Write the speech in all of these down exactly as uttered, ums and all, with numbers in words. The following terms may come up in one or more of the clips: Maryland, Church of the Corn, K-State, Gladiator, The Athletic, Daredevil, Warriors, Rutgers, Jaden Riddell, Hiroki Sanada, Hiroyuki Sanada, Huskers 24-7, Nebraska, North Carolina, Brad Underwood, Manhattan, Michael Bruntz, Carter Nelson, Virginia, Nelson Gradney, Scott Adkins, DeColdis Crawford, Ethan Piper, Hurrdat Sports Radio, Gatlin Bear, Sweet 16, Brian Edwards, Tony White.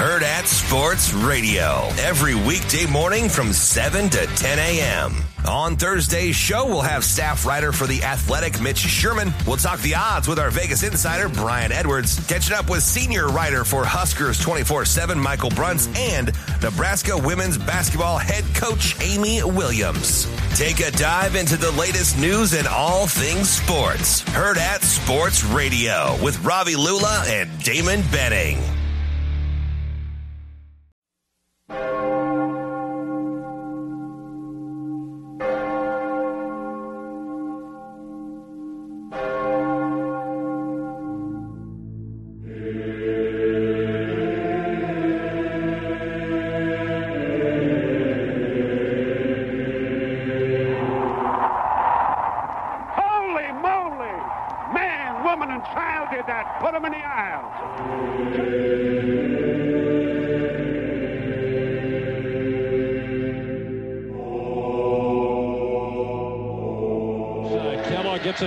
Hurrdat Sports Radio, every weekday morning from seven to ten a.m. On Thursday's show, we'll have staff writer for The Athletic, Mitch Sherman. We'll talk the odds with our Vegas insider, Brian Edwards. Catching up with senior writer for Huskers twenty-four seven, Michael Bruntz, and Nebraska women's basketball head coach, Amy Williams. Take a dive into the latest news and all things sports. Hurrdat Sports Radio with Ravi Lula and Damon Benning.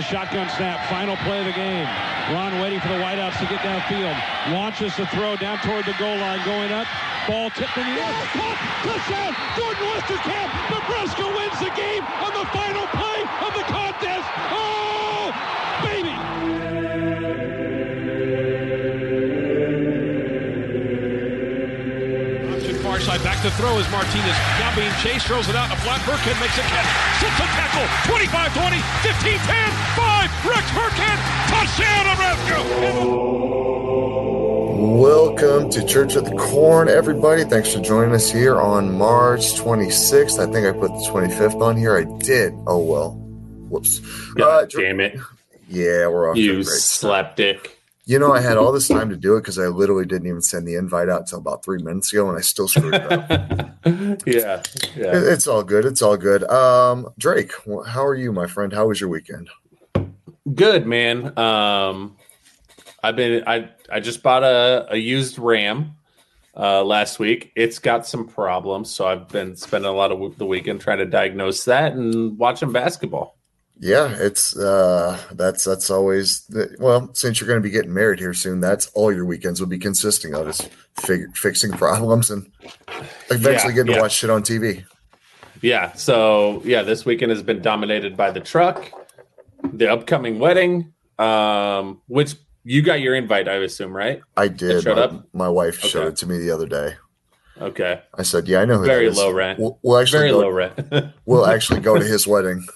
Shotgun snap, final play of the game. Ron waiting for the wideouts to get downfield. Launches the throw down toward the goal line, going up. Ball tipped in the air. Caught, touchdown, Jordan Westerkamp. Nebraska wins the game on the final play of the contest. Oh, baby! Option far side, back to throw is Martinez. Now being chased, throws it out. A flat Burkhead makes a catch. Sits a tackle. twenty-five twenty, fifteen ten. Rex Burkhead, touchdown Nebraska! Welcome to Church of the Corn, everybody. Thanks for joining us here on March twenty-sixth. I think I put the twenty-fifth on here. I did. Oh, well. Whoops. God uh, damn it. Yeah, we're off. You slapdick. You know, I had all this time to do it because I literally didn't even send the invite out until about three minutes ago, and I still screwed it up. yeah, yeah. It, it's all good. It's all good. Um, Drake, how are you, my friend? How was your weekend? Good, man. Um, I've been I I just bought a, a used RAM uh, last week. It's got some problems, so I've been spending a lot of the weekend trying to diagnose that and watching basketball. Yeah, it's uh, that's that's always the, well. Since you're going to be getting married here soon, that's all your weekends will be consisting of is fig- fixing problems and eventually yeah, getting yeah. to watch shit on T V. Yeah. So yeah, this weekend has been dominated by the truck. The upcoming wedding, um, which you got your invite, I assume, right? I did. Showed my, up? my wife okay. showed it to me the other day. Okay. I said, yeah, I know who Very that is. Very low rent. We'll, we'll actually Very go, low rent. We'll actually go to his wedding.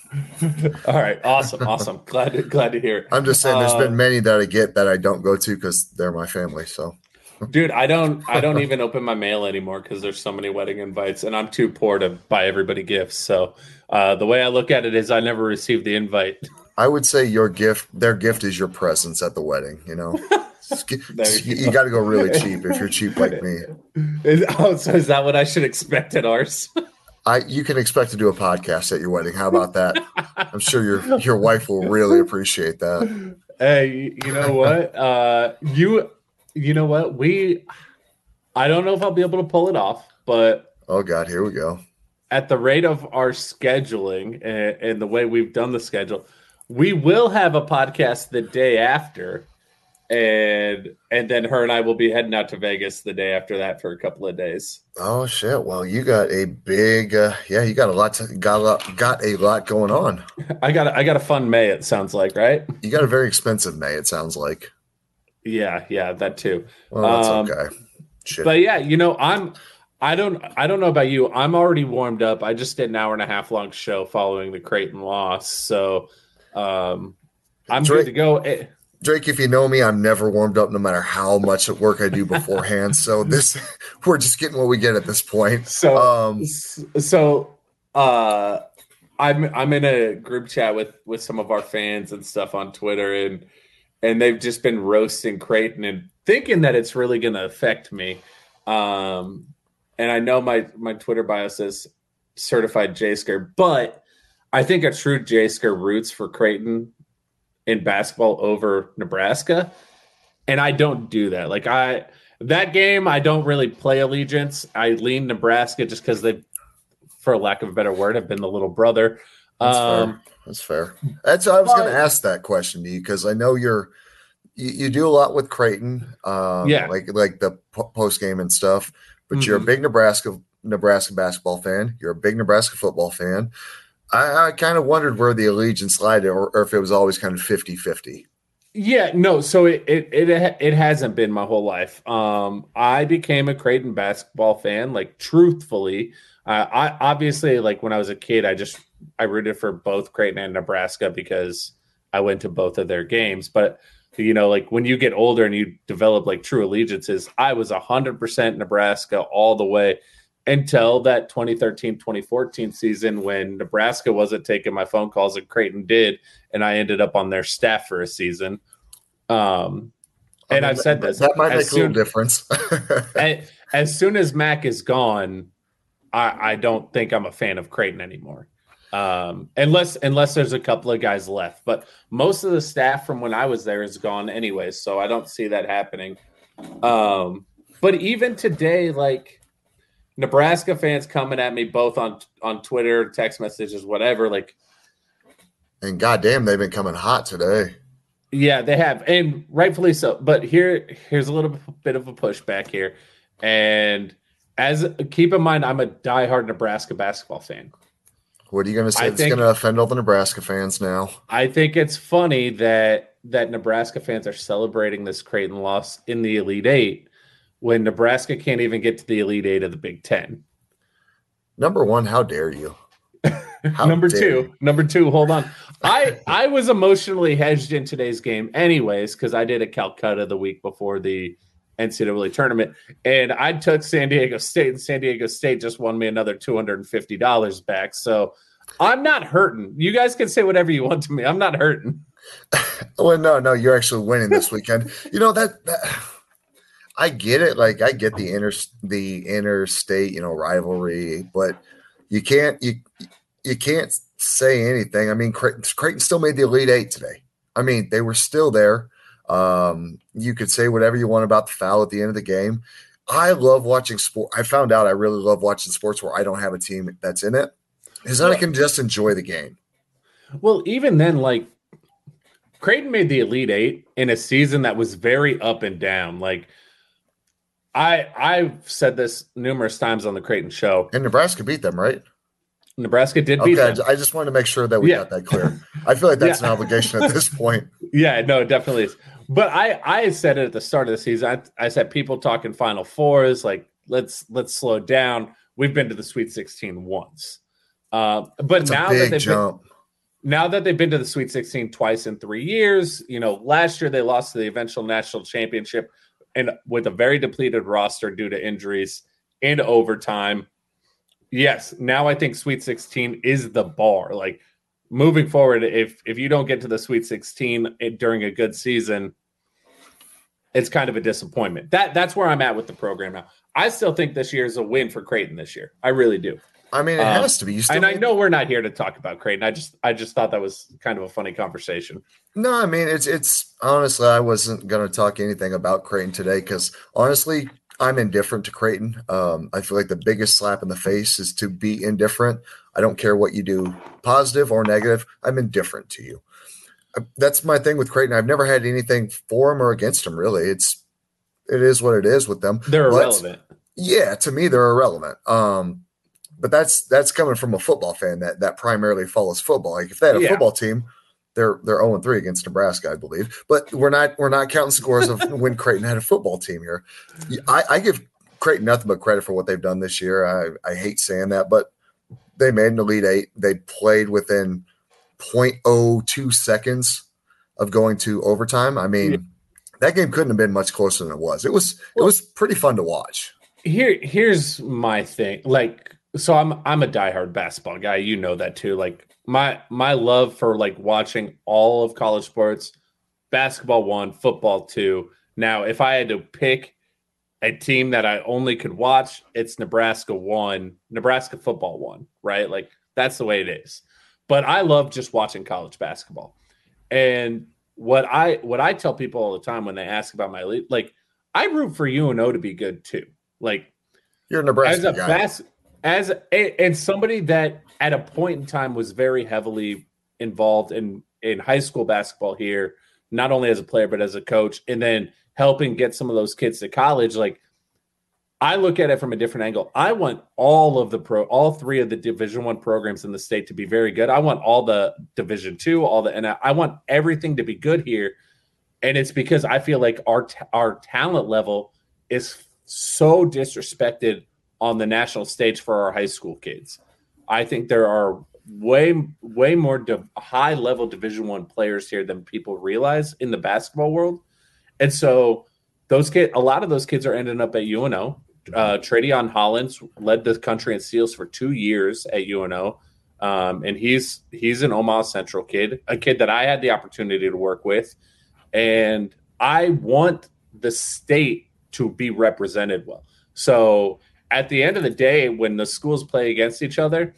All right. Awesome. Awesome. Glad to, glad to hear it. I'm just saying there's uh, been many that I get that I don't go to because they're my family, so. Dude, I don't I don't even open my mail anymore because there's so many wedding invites, and I'm too poor to buy everybody gifts. So uh, the way I look at it is I never received the invite. I would say your gift, their gift is your presence at the wedding, you know. you you got to go really cheap if you're cheap like me. Is, oh, so is that what I should expect at ours? I you can expect to do a podcast at your wedding. How about that? I'm sure your your wife will really appreciate that. Hey, you know what? Uh, you you know what? We I don't know if I'll be able to pull it off, but oh god, here we go. At the rate of our scheduling and, and the way we've done the schedule, we will have a podcast the day after, and and then her and I will be heading out to Vegas the day after that for a couple of days. Oh shit! Well, you got a big, uh, yeah, you got a lot, to, got a lot, got a lot going on. I got, a, I got a fun May. It sounds like, right? You got a very expensive May. It sounds like. Yeah, yeah, that too. Well, that's um, okay. Shit. But yeah, you know, I'm, I don't, I don't know about you. I'm already warmed up. I just did an hour and a half long show following the Creighton loss, so. Um, I'm Drake, good to go. It, Drake, if you know me, I'm never warmed up no matter how much work I do beforehand. So this, we're just getting what we get at this point. So, um, so, uh, I'm, I'm in a group chat with, with some of our fans and stuff on Twitter, and, and they've just been roasting Creighton and thinking that it's really going to affect me. Um, and I know my, my Twitter bio says certified J-Sker, but I think a true J-Sker roots for Creighton in basketball over Nebraska, and I don't do that. Like I, that game, I don't really play allegiance. I lean Nebraska just because they, for lack of a better word, have been the little brother. That's um, fair. That's fair. That's I was going to ask that question to you because I know you're you, you do a lot with Creighton, um, yeah. like like the po- post game and stuff. But mm-hmm. you're a big Nebraska Nebraska basketball fan. You're a big Nebraska football fan. I, I kind of wondered where the allegiance lied, or, or if it was always kind of fifty-fifty. Yeah, no, so it it it, it hasn't been my whole life. Um, I became a Creighton basketball fan, like truthfully. Uh, I obviously, like when I was a kid, I just I rooted for both Creighton and Nebraska because I went to both of their games. But you know, like when you get older and you develop like true allegiances, I was one hundred percent Nebraska all the way until that twenty thirteen twenty fourteen season when Nebraska wasn't taking my phone calls and Creighton did, and I ended up on their staff for a season. Um, and I mean, I've said this. That might make a little difference. as, as soon as Mac is gone, I, I don't think I'm a fan of Creighton anymore. Um, unless unless there's a couple of guys left. But most of the staff from when I was there is gone anyway, so I don't see that happening. Um, but even today, like, Nebraska fans coming at me both on on Twitter, text messages, whatever. Like, and goddamn, they've been coming hot today. Yeah, they have, and rightfully so. But here, here's a little bit of a pushback here. And as keep in mind, I'm a diehard Nebraska basketball fan. What are you going to say that's going to offend all the Nebraska fans now? I think it's funny that that Nebraska fans are celebrating this Creighton loss in the Elite Eight when Nebraska can't even get to the Elite Eight of the Big Ten. Number one, how dare you? How number dare two, you? number two, hold on. I, I was emotionally hedged in today's game anyways because I did a Calcutta the week before the N C double A tournament, and I took San Diego State, and San Diego State just won me another two hundred fifty dollars back. So I'm not hurting. You guys can say whatever you want to me. I'm not hurting. Well, no, no, you're actually winning this weekend. You know, that, that I get it. Like, I get the inter the interstate, you know, rivalry, but you can't you you can't say anything. I mean, Creighton, Creighton still made the Elite Eight today. I mean, they were still there. Um, you could say whatever you want about the foul at the end of the game. I love watching sport. I found out I really love watching sports where I don't have a team that's in it, because then I can just enjoy the game. Well, even then, like, Creighton made the Elite Eight in a season that was very up and down. Like, I I've said this numerous times on the Creighton show. And Nebraska beat them, right? Nebraska did beat okay, them. I just wanted to make sure that we yeah. got that clear. I feel like that's yeah. an obligation at this point. Yeah, no, it definitely is. But I, I said it at the start of the season. I, I said people talking Final Fours, like, let's let's slow down. We've been to the Sweet sixteen once. Uh, but that's now a big that they've jump. Been, now that they've been to the Sweet sixteen twice in three years, you know, last year they lost to the eventual national championship and with a very depleted roster due to injuries and overtime. Yes, now I think Sweet sixteen is the bar. Like, moving forward, if if you don't get to the Sweet sixteen it, during a good season, it's kind of a disappointment. That that's where I'm at with the program now. I still think this year is a win for Creighton this year. I really do. I mean, it um, has to be. You still and I know we're not here to talk about Creighton. I just I just thought that was kind of a funny conversation. No, I mean, it's it's honestly, I wasn't going to talk anything about Creighton today because honestly, I'm indifferent to Creighton. Um, I feel like the biggest slap in the face is to be indifferent. I don't care what you do, positive or negative. I'm indifferent to you. Uh, that's my thing with Creighton. I've never had anything for them or against them, really. It's it is what it is with them. They're but, irrelevant. Yeah, to me, they're irrelevant. Um, but that's that's coming from a football fan that that primarily follows football. Like if they had a yeah. football team, they're they're zero and three against Nebraska, I believe. But we're not we're not counting scores of when Creighton had a football team here. I, I give Creighton nothing but credit for what they've done this year. I, I hate saying that, but they made an Elite Eight. They played within zero point zero two seconds of going to overtime. I mean, yeah. that game couldn't have been much closer than it was. It was well, it was pretty fun to watch. Here here's my thing. Like, so I'm I'm a diehard basketball guy. You know that too. Like my my love for like watching all of college sports, basketball one, football two. Now, if I had to pick a team that I only could watch, it's Nebraska one, Nebraska football one, right? Like that's the way it is. But I love just watching college basketball. And what I what I tell people all the time when they ask about my league, like I root for U N O to be good too. Like you're Nebraska as a guy. Bas- As a, and somebody that at a point in time was very heavily involved in, in high school basketball here not only as a player, but as a coach, and then helping get some of those kids to college. Like, I look at it from a different angle. I want all of the pro, all three of the Division One programs in the state to be very good. I want all the Division Two, all the, and I want everything to be good here. And it's because I feel like our t- our talent level is so disrespected on the national stage for our high school kids. I think there are way, way more div- high level Division One players here than people realize in the basketball world, and so those kids, a lot of those kids are ending up at U N O. Uh, Tredeon Hollins led the country in steals for two years at U N O, um, and he's he's an Omaha Central kid, a kid that I had the opportunity to work with, and I want the state to be represented well. So at the end of the day, when the schools play against each other,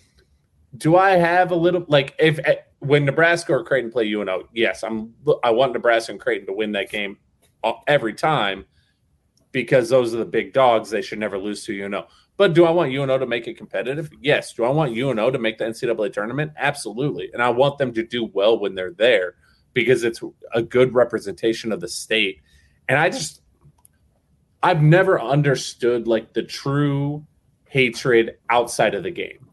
do I have a little like if when Nebraska or Creighton play U N O? Yes, I'm. I want Nebraska and Creighton to win that game every time, because those are the big dogs. They should never lose to U N O. But do I want U N O to make it competitive? Yes. Do I want U N O to make the N C double A tournament? Absolutely. And I want them to do well when they're there, because it's a good representation of the state. And I just, I've never understood like the true hatred outside of the game.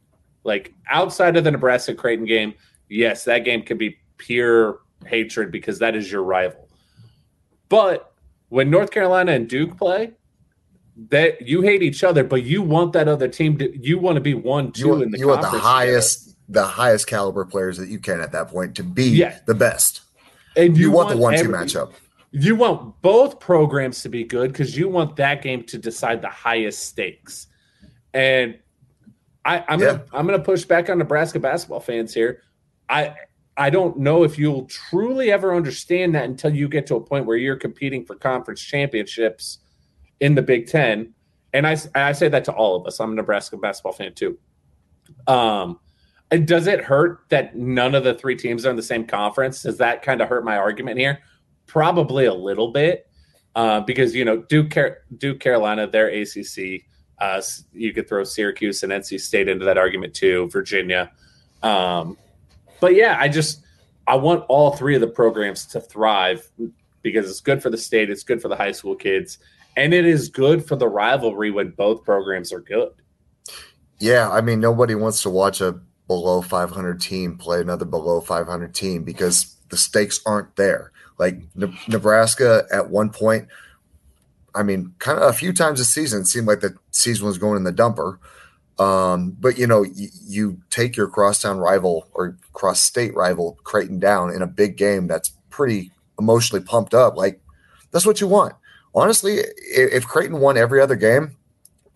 Like outside of the Nebraska Creighton game, yes, that game could be pure hatred because that is your rival. But when North Carolina and Duke play, that you hate each other, but you want that other team to, you want to be one, two want, in the you conference. You want the highest, together. the highest caliber players that you can at that point to be yeah. the best. And you, you want, want the one, every, two matchup. You want both programs to be good because you want that game to decide the highest stakes. And I, I'm yeah. gonna, I'm going to push back on Nebraska basketball fans here. I. I don't know if you'll truly ever understand that until you get to a point where you're competing for conference championships in the Big Ten. And I, I say that to all of us. I'm a Nebraska basketball fan too. Um, and does it hurt that none of the three teams are in the same conference? Does that kind of hurt my argument here? Probably a little bit uh, because, you know, Duke, Car- Duke Carolina, their A C C, uh, you could throw Syracuse and N C State into that argument too, Virginia. Um But, yeah, I just – I want all three of the programs to thrive because it's good for the state, it's good for the high school kids, and it is good for the rivalry when both programs are good. Yeah, I mean, nobody wants to watch a below five hundred team play another below five hundred team because the stakes aren't there. Like ne- Nebraska at one point, I mean, kind of a few times this season, it seemed like the season was going in the dumper. Um, but, you know, you, you take your crosstown rival or cross-state rival Creighton down in a big game that's pretty emotionally pumped up. Like, that's what you want. Honestly, if, if Creighton won every other game,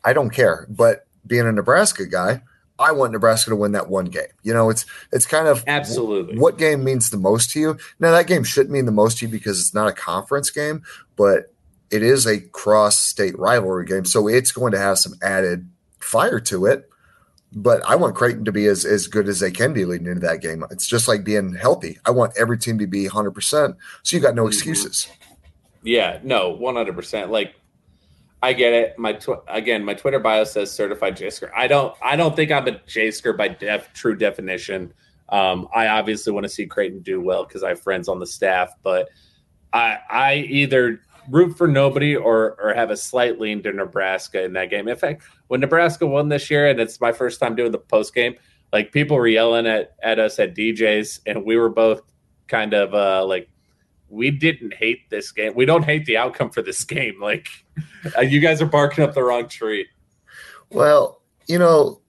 I don't care. But being a Nebraska guy, I want Nebraska to win that one game. You know, it's it's kind of absolutely w- what game means the most to you. Now, that game shouldn't mean the most to you because it's not a conference game, but it is a cross-state rivalry game. So it's going to have some added fire to it, but I want Creighton to be as, as good as they can be leading into that game. It's just like being healthy. I want every team to be one hundred percent, so you got no excuses. Yeah, no, one hundred percent. Like, I get it. My tw- Again, my Twitter bio says certified J-Sker. I don't, I don't think I'm a J-Sker by def- true definition. Um, I obviously want to see Creighton do well because I have friends on the staff, but I, I either – root for nobody or or have a slight lean to Nebraska in that game. In fact, when Nebraska won this year, and it's my first time doing the post game, like people were yelling at, at us at D J's, and we were both kind of uh, like, we didn't hate this game. We don't hate the outcome for this game. Like, uh, you guys are barking up the wrong tree. Well, you know,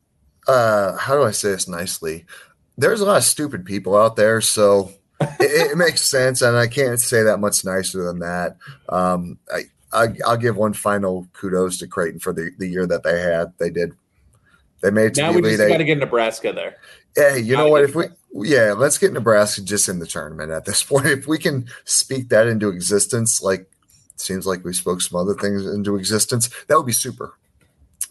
uh, how do I say this nicely? There's a lot of stupid people out there, so it, it makes sense, and I can't say that much nicer than that. Um, I, I, I'll give one final kudos to Creighton for the, the year that they had. They did. They made it to now the Elite Eight. Now we just got to get Nebraska there. Hey, you now know what? If we yeah, let's get Nebraska just in the tournament at this point. If we can speak that into existence, like it seems like we spoke some other things into existence, that would be super.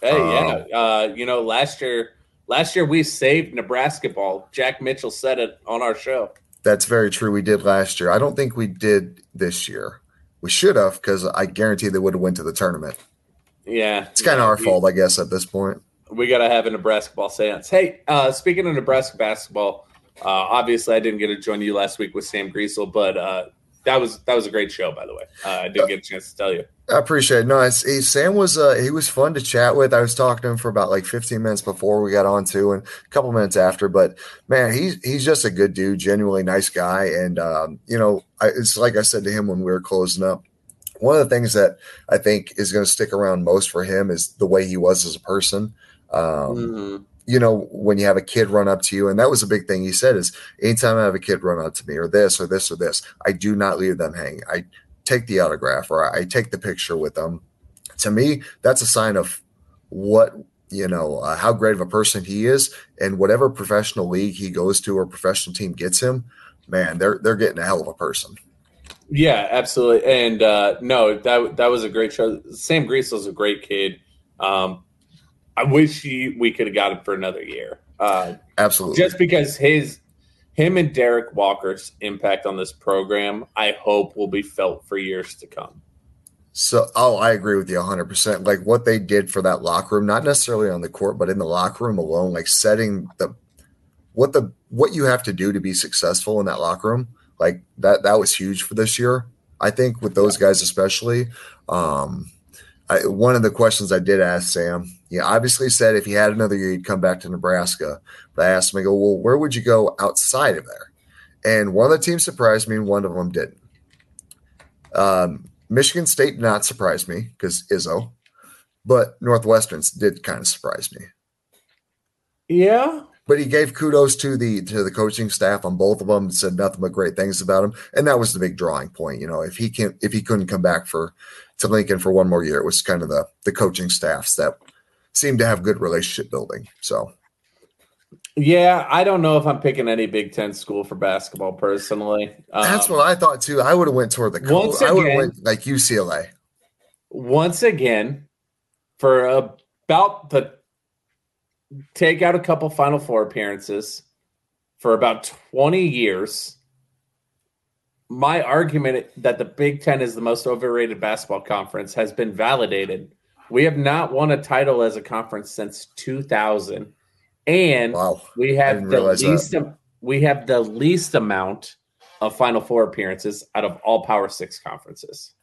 Hey, um, yeah, uh, you know, last year, last year we saved Nebraska ball. Jack Mitchell said it on our show. That's very true. We did last year. I don't think we did this year. We should have, because I guarantee they would have went to the tournament. Yeah. It's kind of yeah, our we, fault, I guess, at this point. We got to have a Nebraska ball seance. Hey, uh, speaking of Nebraska basketball, uh, obviously I didn't get to join you last week with Sam Greasel, but uh, that was that was a great show, by the way. Uh, I didn't get a chance to tell you. I appreciate it. No, it's, it, Sam was uh, he was fun to chat with. I was talking to him for about like fifteen minutes before we got on too, and a couple minutes after. But man, he's he's just a good dude, genuinely nice guy. And um, you know, I, it's like I said to him when we were closing up. One of the things that I think is going to stick around most for him is the way he was as a person. Um, mm-hmm. You know, when you have a kid run up to you, and that was a big thing he said is, anytime I have a kid run up to me or this or this or this, I do not leave them hanging. I take the autograph or I take the picture with them. To me, that's a sign of what, you know, uh, how great of a person he is, and whatever professional league he goes to or professional team gets him, man, they're, they're getting a hell of a person. Yeah, absolutely. And uh, no, that that was a great show. Sam Greasel's a great kid. Um, I wish he, we could have got him for another year. Uh, absolutely. Just because his him and Derek Walker's impact on this program, I hope, will be felt for years to come. So, oh, I agree with you one hundred percent. Like what they did for that locker room, not necessarily on the court, but in the locker room alone, like setting the what the what you have to do to be successful in that locker room. Like that, that was huge for this year, I think, with those guys especially. Um, I, one of the questions I did ask Sam, yeah, obviously said if he had another year, he'd come back to Nebraska. But I asked him, I go, well, where would you go outside of there? And one of the teams surprised me, and one of them didn't. Um, Michigan State did not surprise me because Izzo, but Northwestern did kind of surprise me. Yeah. But he gave kudos to the to the coaching staff on both of them and said nothing but great things about him. And that was the big drawing point. You know, if he can if he couldn't come back for to Lincoln for one more year, it was kind of the the coaching staffs that seemed to have good relationship building. So yeah, I don't know if I'm picking any Big Ten school for basketball personally. Um, That's what I thought too. I would have went toward the coach. Again, I would have went like U C L A. Once again, for about the take out a couple Final Four appearances for about twenty years. My argument that the Big Ten is the most overrated basketball conference has been validated. We have not won a title as a conference since two thousand, and wow. we have the least am- we have the least amount of Final Four appearances out of all Power Six conferences.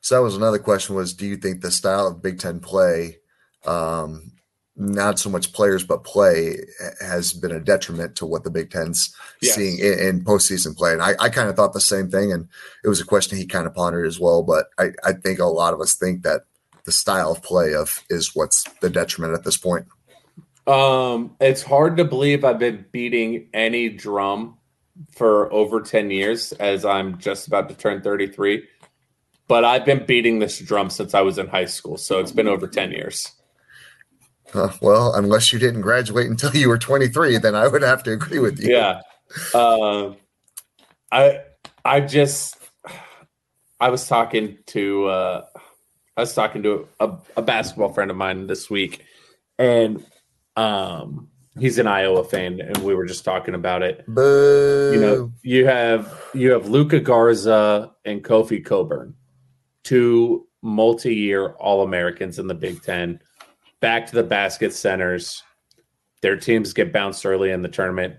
So that was another question: was do you think the style of Big Ten play? Um, Not so much players, but play has been a detriment to what the Big Ten's yes. seeing in, in postseason play. And I, I kind of thought the same thing, and it was a question he kind of pondered as well. But I, I think a lot of us think that the style of play of is what's the detriment at this point. Um, it's hard to believe I've been beating any drum for over ten years, as I'm just about to turn thirty-three. But I've been beating this drum since I was in high school, so it's been over ten years. Uh, well, unless you didn't graduate until you were twenty-three, then I would have to agree with you. Yeah. Uh, I I just I was talking to uh, I was talking to a, a basketball friend of mine this week, and um, he's an Iowa fan, and we were just talking about it. Boo. You know, you have you have Luka Garza and Kofi Coburn, two multi-year All-Americans in the Big Ten. Back to the basket centers. Their teams get bounced early in the tournament.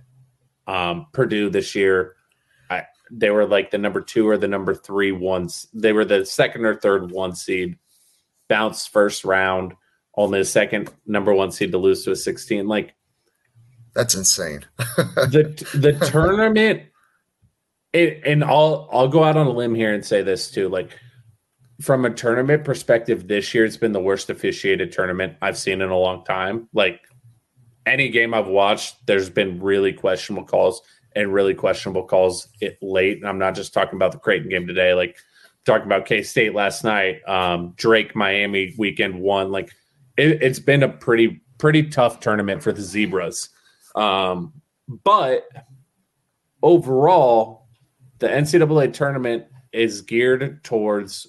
Um, Purdue this year, I, they were like the number two or the number three ones. They were the second or third one seed. Bounced first round, only the second number one seed to lose to a sixteen. Like that's insane. the the tournament, it, and I'll I'll go out on a limb here and say this too, like. From a tournament perspective this year, it's been the worst officiated tournament I've seen in a long time. Like any game I've watched, there's been really questionable calls and really questionable calls it late. And I'm not just talking about the Creighton game today, like talking about K-State last night, um, Drake, Miami weekend one. Like it, it's been a pretty, pretty tough tournament for the Zebras. Um, but overall, the N C double A tournament is geared towards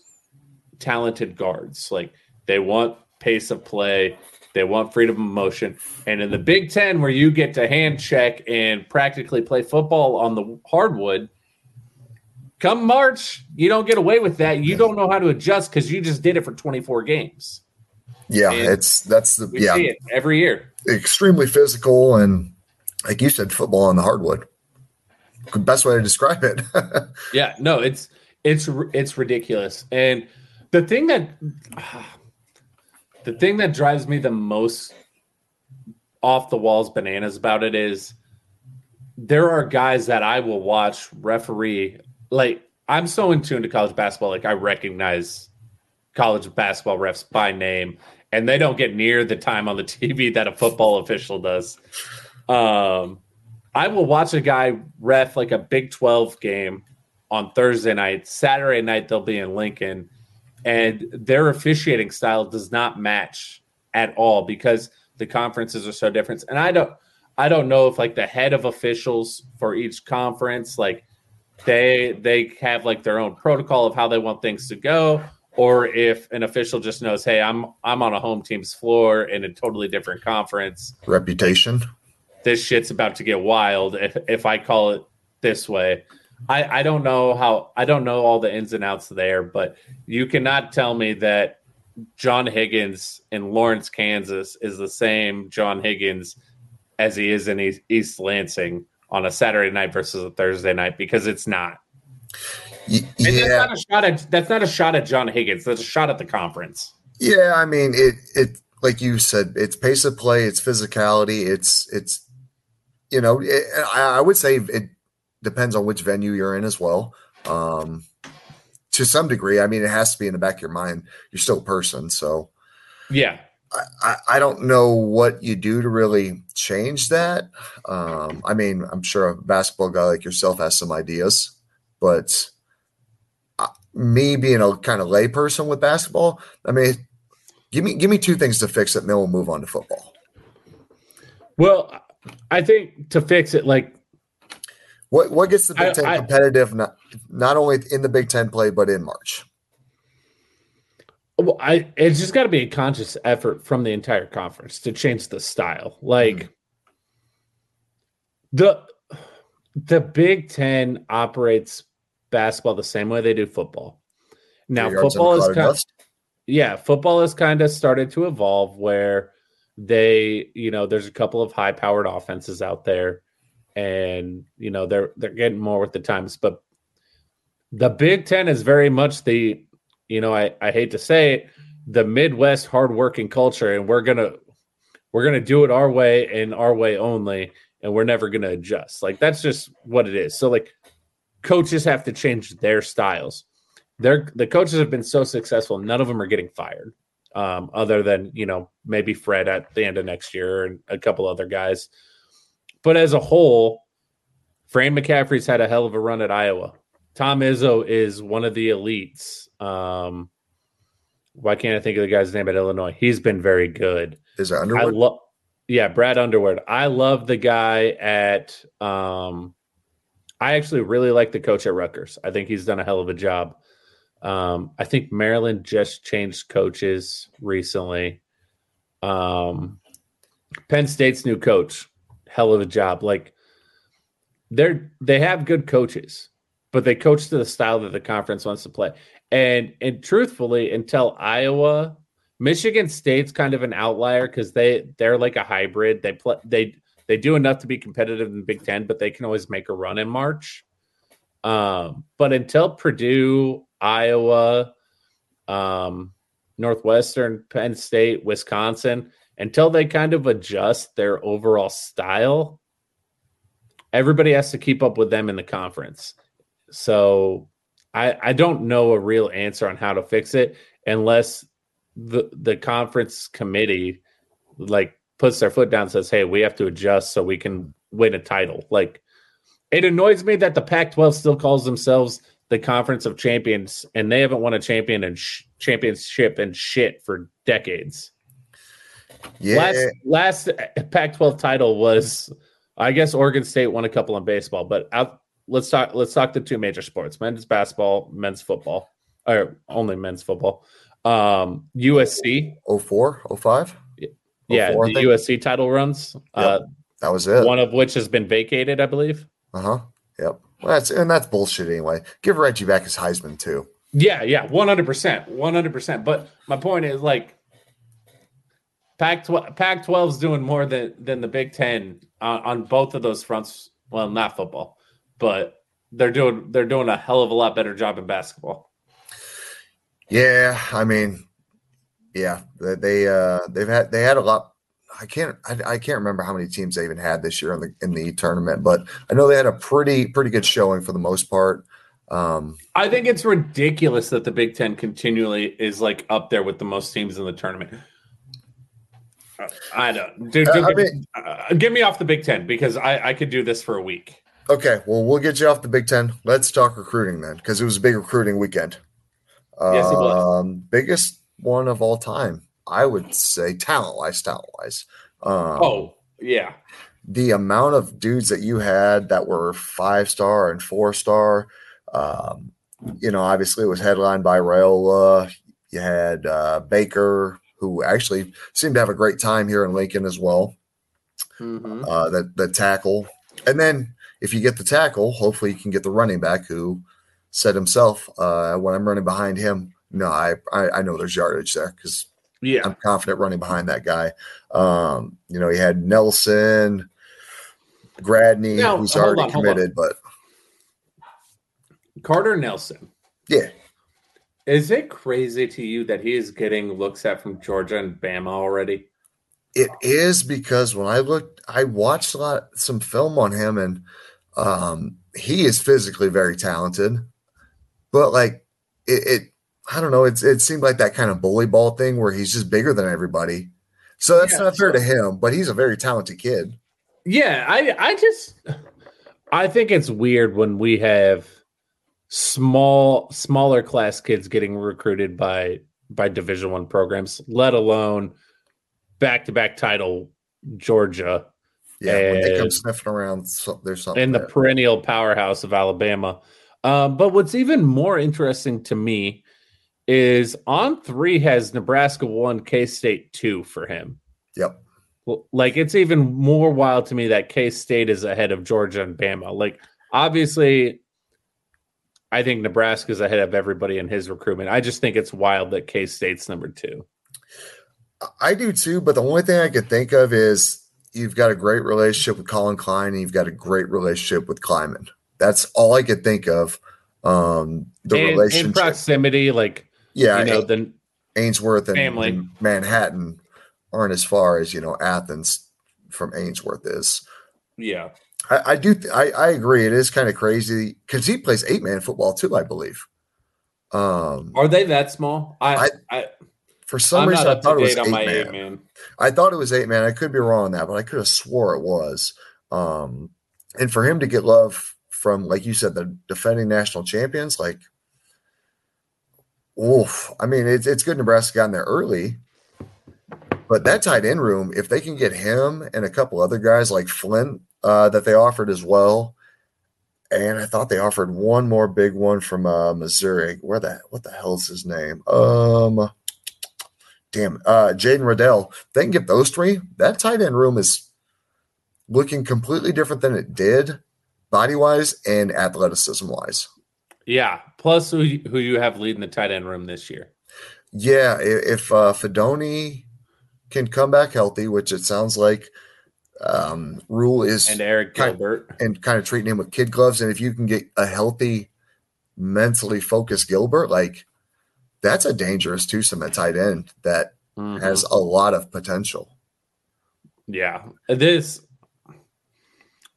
talented guards. Like they want pace of play, they want freedom of motion, and in the Big Ten, where you get to hand check and practically play football on the hardwood, come March you don't get away with that. You don't know how to adjust because you just did it for twenty-four games. Yeah, and it's that's the we yeah see it every year. Extremely physical, and like you said, football on the hardwood, best way to describe it. Yeah, no, it's It's it's ridiculous. And the thing that the thing that drives me the most off the walls bananas about it is there are guys that I will watch referee. Like, I'm so in tune to college basketball. Like, I recognize college basketball refs by name, and they don't get near the time on the T V that a football official does. Um, I will watch a guy ref like a Big twelve game on Thursday night. Saturday night, they'll be in Lincoln, and their officiating style does not match at all because the conferences are so different. And I don't, I don't know if like the head of officials for each conference, like they, they have like their own protocol of how they want things to go. Or if an official just knows, hey, I'm, I'm on a home team's floor in a totally different conference. Reputation. This shit's about to get wild if, if I call it this way. I, I don't know how, I don't know all the ins and outs there, but you cannot tell me that John Higgins in Lawrence, Kansas is the same John Higgins as he is in East, East Lansing on a Saturday night versus a Thursday night, because it's not. Yeah. And that's not a shot at, that's not a shot at John Higgins. That's a shot at the conference. Yeah, I mean, it, it, like you said, it's pace of play, it's physicality, it's, it's, you know, it, I would say it depends on which venue you're in as well. Um, to some degree, I mean, it has to be in the back of your mind. You're still a person. So, yeah, I, I, I don't know what you do to really change that. Um, I mean, I'm sure a basketball guy like yourself has some ideas, but I, me being a kind of lay person with basketball, I mean, give me, give me two things to fix it, and then we'll move on to football. Well, I think to fix it, like, What what gets the Big Ten I, I, competitive, not, not only in the Big Ten play, but in March? Well, I, it's just got to be a conscious effort from the entire conference to change the style. Like, mm-hmm. the the Big Ten operates basketball the same way they do football. Now, football is kind of, yeah, football has kind of started to evolve where they, you know, there's a couple of high-powered offenses out there. And, you know, they're they're getting more with the times. But the Big Ten is very much the, you know, I, I hate to say it, the Midwest hardworking culture. And we're going to we're going to do it our way and our way only. And we're never going to adjust. Like, that's just what it is. So, like, coaches have to change their styles. They're, the coaches have been so successful, none of them are getting fired. Um, other than, you know, maybe Fred at the end of next year and a couple other guys. But as a whole, Fran McCaffrey's had a hell of a run at Iowa. Tom Izzo is one of the elites. Um, why can't I think of the guy's name at Illinois? He's been very good. Is it Underwood? I lo- yeah, Brad Underwood. I love the guy at um, – I actually really like the coach at Rutgers. I think he's done a hell of a job. Um, I think Maryland just changed coaches recently. Um, Penn State's new coach. Hell of a job. Like, they're they have good coaches, but they coach to the style that the conference wants to play. And and truthfully, until Iowa, Michigan State's kind of an outlier because they they're like a hybrid. They play they they do enough to be competitive in the Big Ten, but they can always make a run in March. Um, but until Purdue, Iowa, um, Northwestern, Penn State, Wisconsin. Until they kind of adjust their overall style, everybody has to keep up with them in the conference. So I, I don't know a real answer on how to fix it unless the the conference committee like puts their foot down and says, hey, we have to adjust so we can win a title. Like, it annoys me that the Pac twelve still calls themselves the Conference of Champions, and they haven't won a champion and sh- championship and shit for decades. Yeah. Last, last Pac twelve title was, I guess Oregon State won a couple in baseball, but out, let's talk. Let's talk the two major sports: men's basketball, men's football, or only men's football. Um, U S C oh four, oh five Yeah, oh four, the U S C title runs. Yep, uh, that was it. One of which has been vacated, I believe. Uh huh. Yep. Well, that's and that's bullshit anyway. Give Reggie back his Heisman too. Yeah, yeah, one hundred percent, one hundred percent. But my point is like. Pac twelve Pac twelve's doing more than, than the Big Ten on, on both of those fronts. Well, not football, but they're doing they're doing a hell of a lot better job in basketball. Yeah, I mean, yeah, they uh, they've had they had a lot. I can't I, I can't remember how many teams they even had this year in the in the tournament, but I know they had a pretty pretty good showing for the most part. Um, I think it's ridiculous that the Big Ten continually is like up there with the most teams in the tournament. I don't. Dude, dude, I mean, uh, get me off the Big Ten because I, I could do this for a week. Okay, well, we'll get you off the Big Ten. Let's talk recruiting then, because it was a big recruiting weekend. Yes, it was. Um, biggest one of all time, I would say, talent-wise, talent-wise. Um, oh, yeah. The amount of dudes that you had that were five-star and four-star, um, you know, obviously it was headlined by Raiola. You had uh, Baker, who actually seemed to have a great time here in Lincoln as well. Mm-hmm. Uh, that the tackle. And then if you get the tackle, hopefully you can get the running back who said himself, uh, when I'm running behind him, no, I, I, I know there's yardage there because yeah. I'm confident running behind that guy. Um, you know, he had Nelson, Gradney, now, who's already on, committed, but Carter Nelson. Yeah. Is it crazy to you that he is getting looks at from Georgia and Bama already? It is, because when I looked, I watched a lot some film on him, and um, he is physically very talented. But like it, it, I don't know. It's it seemed like that kind of bully ball thing where he's just bigger than everybody. So that's yeah, not fair so, to him. But he's a very talented kid. Yeah, I I just I think it's weird when we have small smaller class kids getting recruited by by Division I programs, let alone back-to-back title Georgia. Yeah, and, when they come sniffing around, so, there's something and there. The perennial powerhouse of Alabama. Uh, but what's even more interesting to me is on three has Nebraska one, K-State two for him. Yep. Well, like, it's even more wild to me that K-State is ahead of Georgia and Bama. Like, obviously, I think Nebraska's ahead of everybody in his recruitment. I just think it's wild that K-State's number two. I do too, but the only thing I could think of is you've got a great relationship with Colin Klein and you've got a great relationship with Kleiman. That's all I could think of. Um, the and, relationship. And proximity, like, yeah, you know, and, the Ainsworth and, family. And Manhattan aren't as far as, you know, Athens from Ainsworth is. Yeah. I, I do. Th- I, I agree. It is kind of crazy because he plays eight man football too, I believe. Um, Are they that small? I, I, I for some I'm reason I thought it was eight man. eight man. I thought it was eight man. I could be wrong on that, but I could have swore it was. Um, and for him to get love from, like you said, the defending national champions, like, oof. I mean, it's it's good Nebraska got in there early. But that tight end room, if they can get him and a couple other guys like Flynn uh, that they offered as well, and I thought they offered one more big one from uh, Missouri. Where the what the hell is his name? Um, damn, uh, Jaden Riddell. They can get those three. That tight end room is looking completely different than it did, body wise and athleticism wise. Yeah. Plus, who who you have leading the tight end room this year? Yeah. If uh, Fedoni can come back healthy, which it sounds like um, Rule is, and Eric Gilbert, kind of, and kind of treating him with kid gloves. And if you can get a healthy, mentally focused Gilbert, like that's a dangerous twosome at tight end that mm-hmm. has a lot of potential. Yeah, this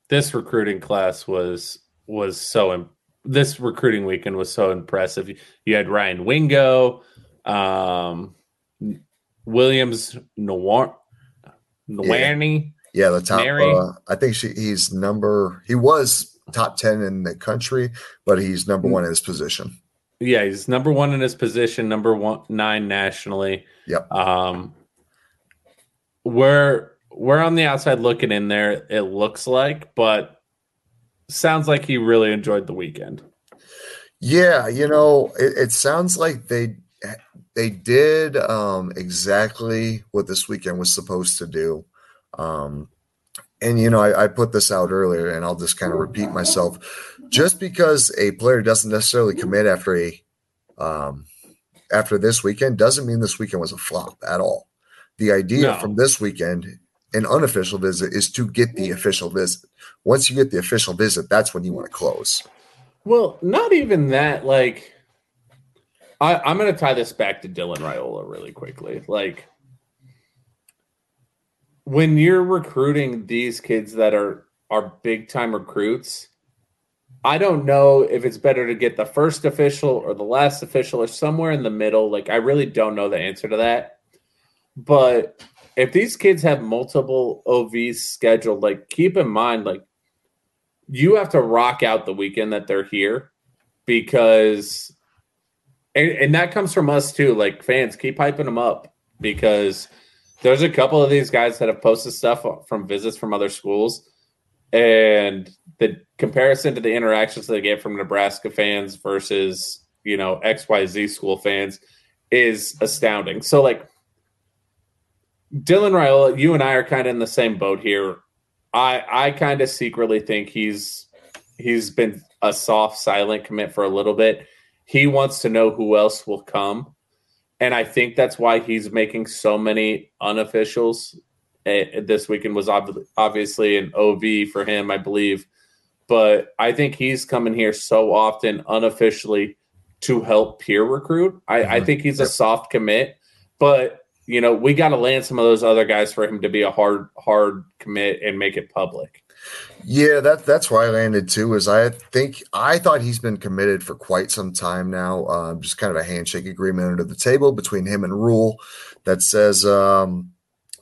this recruiting class was was so. Im- this recruiting weekend was so impressive. You had Ryan Wingo. Um, Williams Nwarni. Nwarni. Yeah. yeah, the top. Uh, I think she, he's number – he was top ten in the country, but he's number one in his position. Yeah, he's number one in his position, number one, nine nationally. Yep. Um, we're, we're on the outside looking in there, it looks like, but sounds like he really enjoyed the weekend. Yeah, you know, it, it sounds like they – They did um, exactly what this weekend was supposed to do. Um, and, you know, I, I put this out earlier, and I'll just kind of repeat myself. Just because a player doesn't necessarily commit after a um, after this weekend doesn't mean this weekend was a flop at all. The idea no. from this weekend, an unofficial visit, is to get the official visit. Once you get the official visit, that's when you want to close. Well, not even that. Like, I, I'm going to tie this back to Dylan Raiola really quickly. Like, when you're recruiting these kids that are, are big-time recruits, I don't know if it's better to get the first official or the last official or somewhere in the middle. Like, I really don't know the answer to that. But if these kids have multiple O Vs scheduled, like, keep in mind, like, you have to rock out the weekend that they're here because – and that comes from us too. Like, fans, keep hyping them up because there's a couple of these guys that have posted stuff from visits from other schools, and the comparison to the interactions they get from Nebraska fans versus, you know, X Y Z school fans is astounding. So, like, Dylan Raiola, you and I are kind of in the same boat here. I I kind of secretly think he's he's been a soft, silent commit for a little bit. He wants to know who else will come, and I think that's why he's making so many unofficials. Uh, this weekend was ob- obviously an O V for him, I believe, but I think he's coming here so often unofficially to help peer recruit. I, mm-hmm. I think he's a soft commit, but you know, we got to land some of those other guys for him to be a hard, hard commit and make it public. Yeah, that that's why I landed too. Is I think I thought he's been committed for quite some time now. Um, just kind of a handshake agreement under the table between him and Rule that says, um,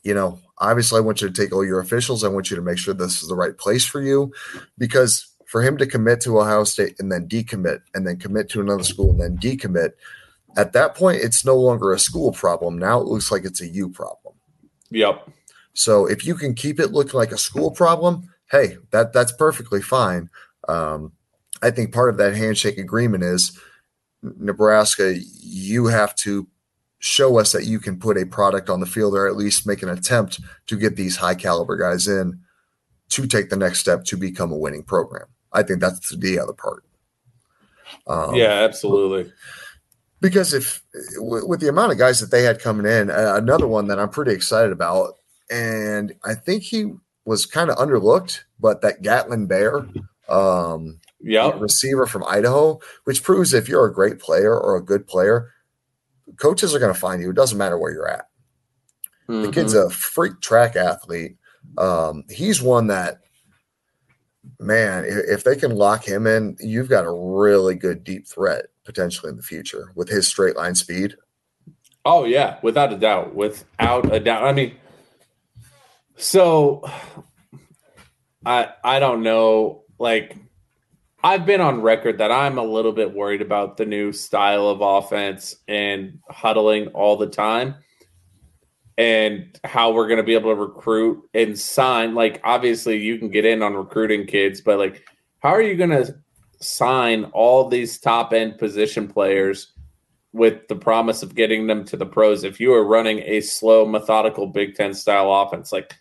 you know, obviously I want you to take all your officials. I want you to make sure this is the right place for you, because for him to commit to Ohio State and then decommit and then commit to another school and then decommit. At that point, it's no longer a school problem. Now it looks like it's a you problem. Yep. So if you can keep it looking like a school problem, hey, that that's perfectly fine. Um, I think part of that handshake agreement is, Nebraska, you have to show us that you can put a product on the field, or at least make an attempt to get these high-caliber guys in to take the next step to become a winning program. I think that's the other part. Um, yeah, absolutely. Because if with the amount of guys that they had coming in, another one that I'm pretty excited about, and I think he was kind of underlooked, but that Gatlin Bear, um, yeah, receiver from Idaho, which proves if you're a great player or a good player, coaches are going to find you. It doesn't matter where you're at. Mm-hmm. The kid's a freak track athlete. Um, he's one that, man, if they can lock him in, you've got a really good deep threat potentially in the future with his straight line speed. Oh yeah. Without a doubt, without a doubt. I mean, so I, I don't know. Like, I've been on record that I'm a little bit worried about the new style of offense and huddling all the time and how we're going to be able to recruit and sign. Like, obviously you can get in on recruiting kids, but like, how are you going to sign all these top end position players with the promise of getting them to the pros if you are running a slow, methodical Big Ten style offense? Like,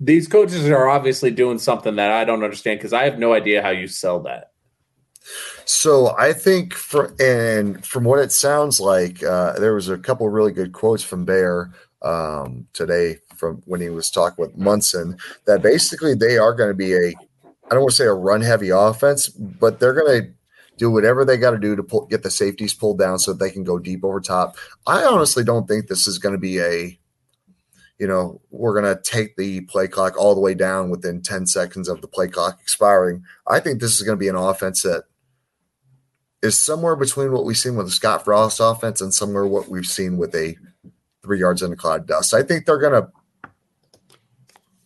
these coaches are obviously doing something that I don't understand, because I have no idea how you sell that. So I think for, and from what it sounds like, uh, there was a couple of really good quotes from Bear um, today from when he was talking with Munson, that basically they are going to be a, I don't want to say a run-heavy offense, but they're going to do whatever they got to do to pull, get the safeties pulled down so that they can go deep over top. I honestly don't think this is going to be a, you know, we're going to take the play clock all the way down within ten seconds of the play clock expiring. I think this is going to be an offense that is somewhere between what we've seen with the Scott Frost offense and somewhere what we've seen with a three yards in a cloud of dust. I think they're going to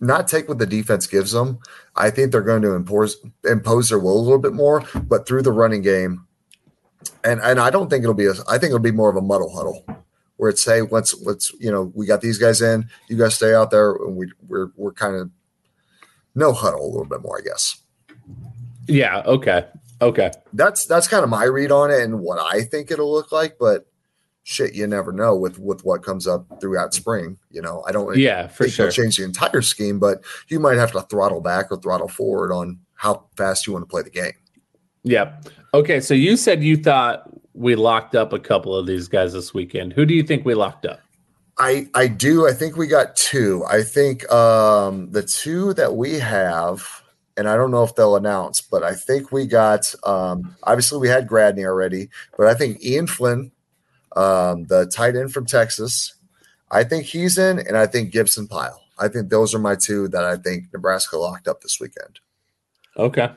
not take what the defense gives them. I think they're going to impose, impose their will a little bit more, but through the running game. And and I don't think it'll be a, I think it'll be more of a muddle huddle where it's, hey, let's, let's, you know, we got these guys in, you guys stay out there, and we, we're, we're kind of no huddle a little bit more, I guess. Yeah. Okay. Okay. That's, that's kind of my read on it and what I think it'll look like, but shit, you never know with, with what comes up throughout spring. You know, I don't yeah, for think sure. They'll change the entire scheme, but you might have to throttle back or throttle forward on how fast you want to play the game. Yep. Okay, so you said you thought we locked up a couple of these guys this weekend. Who do you think we locked up? I, I do. I think we got two. I think um, the two that we have – and I don't know if they'll announce, but I think we got um, – obviously we had Gradney already, but I think Ian Flynn, um, the tight end from Texas, I think he's in, and I think Gibson Pyle. I think those are my two that I think Nebraska locked up this weekend. Okay.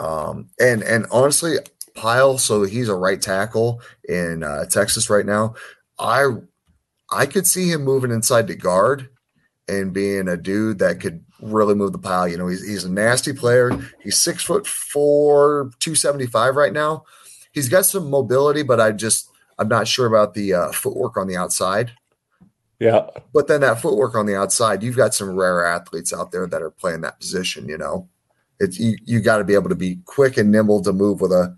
Um, and and honestly, Pyle, so he's a right tackle in uh, Texas right now. I I could see him moving inside to guard and being a dude that could really move the pile. You know, he's he's a nasty player. He's six foot four, two seventy-five right now. He's got some mobility, but I just I'm not sure about the uh, footwork on the outside. Yeah. But then that footwork on the outside, you've got some rare athletes out there that are playing that position, you know. It's you you got to be able to be quick and nimble to move with a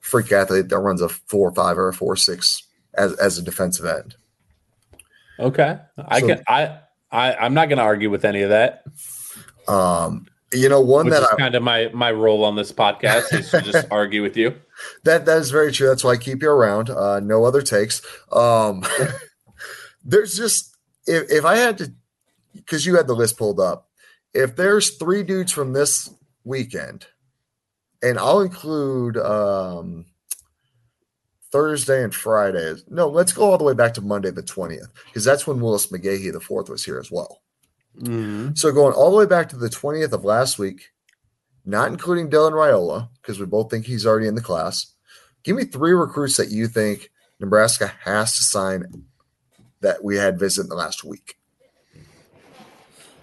freak athlete that runs a four five or a four six as as a defensive end. Okay. I so, can I, I I'm not gonna argue with any of that. Um you know, one Which that is I, kind of my, my role on this podcast is to just argue with you. That that is very true. That's why I keep you around. Uh, no other takes. Um There's just if, if I had to, because you had the list pulled up. If there's three dudes from this weekend, and I'll include um, Thursday and Friday. No, let's go all the way back to Monday the twentieth, because that's when Willis McGahee the fourth was here as well. Mm-hmm. So going all the way back to the twentieth of last week, not including Dylan Raiola, because we both think he's already in the class. Give me three recruits that you think Nebraska has to sign that we had visit in the last week.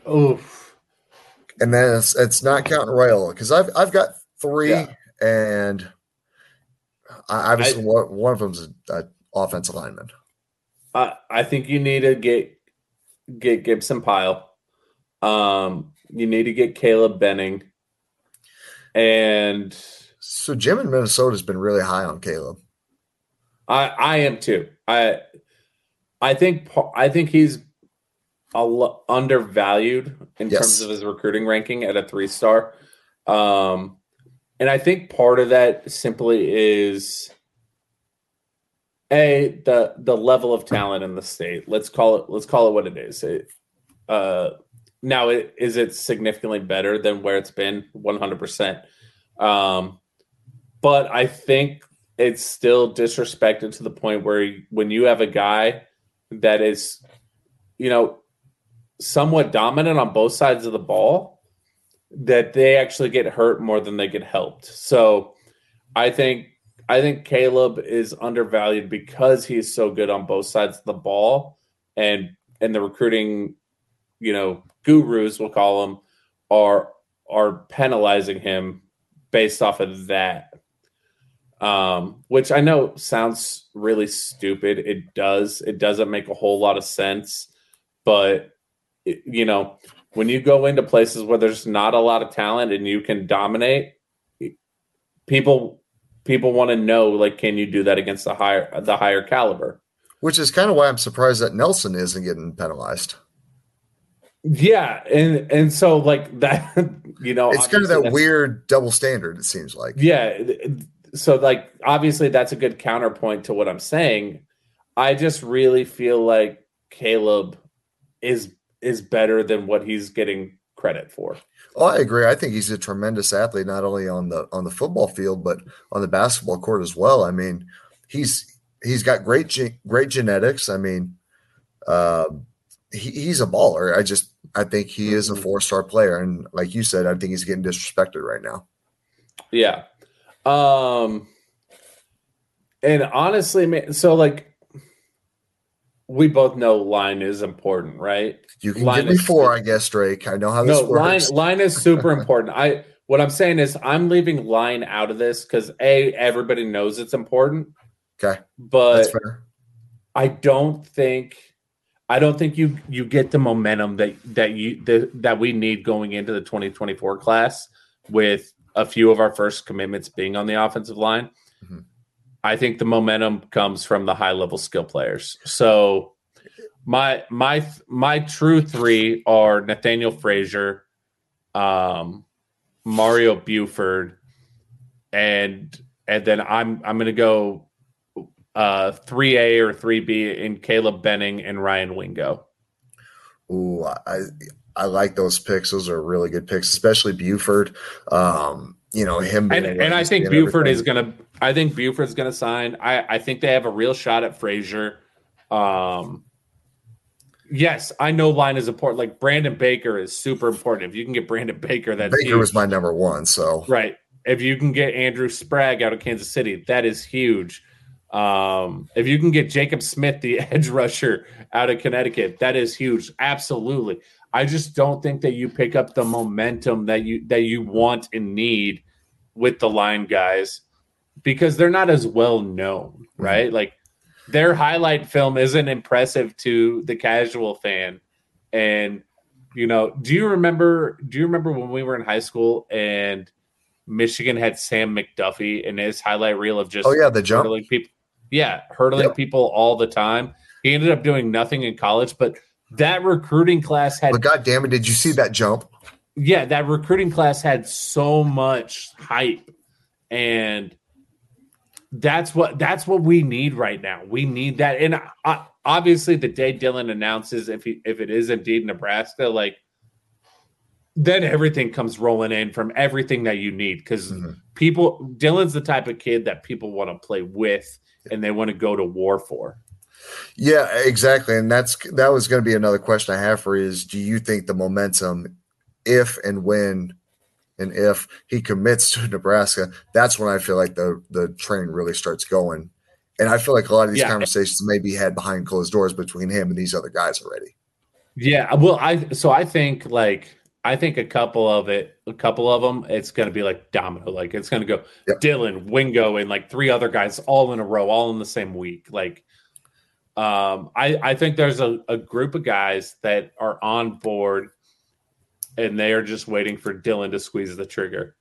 Oh, and then it's, it's not counting Raiola, because I've I've got three, yeah. and I, obviously I, one of them's an offensive lineman. I I think you need to get get Gibson Pyle. Um, you need to get Caleb Benning, and so Jim in Minnesota's been really high on Caleb. I I am too. I. I think I think he's al- undervalued in yes. terms of his recruiting ranking at a three-star. Um, and I think part of that simply is, A, the the level of talent in the state. Let's call it let's call it what it is. It, uh, now, it, is it significantly better than where it's been? one hundred percent. Um, but I think it's still disrespected to the point where when you have a guy – that is, you know, somewhat dominant on both sides of the ball, that they actually get hurt more than they get helped. So I think I think Caleb is undervalued because he's so good on both sides of the ball, and and the recruiting, you know, gurus, we'll call them, are are penalizing him based off of that. Um, which I know sounds really stupid. It does. It doesn't make a whole lot of sense. But, it, you know, when you go into places where there's not a lot of talent and you can dominate, people people want to know, like, can you do that against the higher the higher caliber? Which is kind of why I'm surprised that Nelson isn't getting penalized. Yeah, and and so, like, that, you know. It's kind of that weird double standard, it seems like. Yeah, it, So, like, obviously that's a good counterpoint to what I'm saying. I just really feel like Caleb is is better than what he's getting credit for. Oh, I agree. I think he's a tremendous athlete, not only on the on the football field, but on the basketball court as well. I mean, he's he's got great ge- great genetics. I mean, uh, he, he's a baller. I just I think he is a four-star player. And like you said, I think he's getting disrespected right now. Yeah. Um, and honestly, man, so like we both know line is important, right? You can line give me four, I guess, Drake. I know how this no, works. Line, line is super important. I, what I'm saying is I'm leaving line out of this because A, everybody knows it's important. Okay. But that's fair. I don't think, I don't think you, you get the momentum that, that you, the, that we need going into the twenty twenty-four class with a few of our first commitments being on the offensive line. Mm-hmm. I think the momentum comes from the high level skill players. So my, my, my true three are Nathaniel Frazier, um, Mario Buford. And, and then I'm, I'm going to go uh, three A or three B in Caleb Benning and Ryan Wingo. Ooh, I I like those picks. Those are really good picks, especially Buford. Um, you know him, being and, and I think Buford is gonna. I think Buford's gonna sign. I, I think they have a real shot at Frazier. Um, yes, I know line is important. Like Brandon Baker is super important. If you can get Brandon Baker, that's Baker huge. Was my number one. So right, if you can get Andrew Sprague out of Kansas City, that is huge. Um, if you can get Jacob Smith, the edge rusher out of Connecticut, that is huge. Absolutely. I just don't think that you pick up the momentum that you, that you want and need with the line guys because they're not as well known, right? Mm-hmm. Like their highlight film isn't impressive to the casual fan. And, you know, do you remember, do you remember when we were in high school and Michigan had Sam McDuffie in his highlight reel of just oh, yeah, the jump. hurdling people? Yeah, hurdling yep. people all the time. He ended up doing nothing in college, but that recruiting class had. But God damn it, did you see that jump? Yeah, that recruiting class had so much hype, and that's what that's what we need right now. We need that, and I, obviously, the day Dylan announces if he, if it is indeed Nebraska, like then everything comes rolling in from everything that you need because mm-hmm. people. Dylan's the type of kid that people want to play with. And they want to go to war for. Yeah, exactly. And that's that was going to be another question I have for you is do you think the momentum, if and when and if he commits to Nebraska, that's when I feel like the, the train really starts going. And I feel like a lot of these yeah. conversations may be had behind closed doors between him and these other guys already. Yeah, well, I so I think like I think a couple of it, a couple of them, it's going to be like domino. Like it's going to go yep. Dylan, Wingo, and like three other guys all in a row, all in the same week. Like um, I, I think there's a, a group of guys that are on board and they are just waiting for Dylan to squeeze the trigger.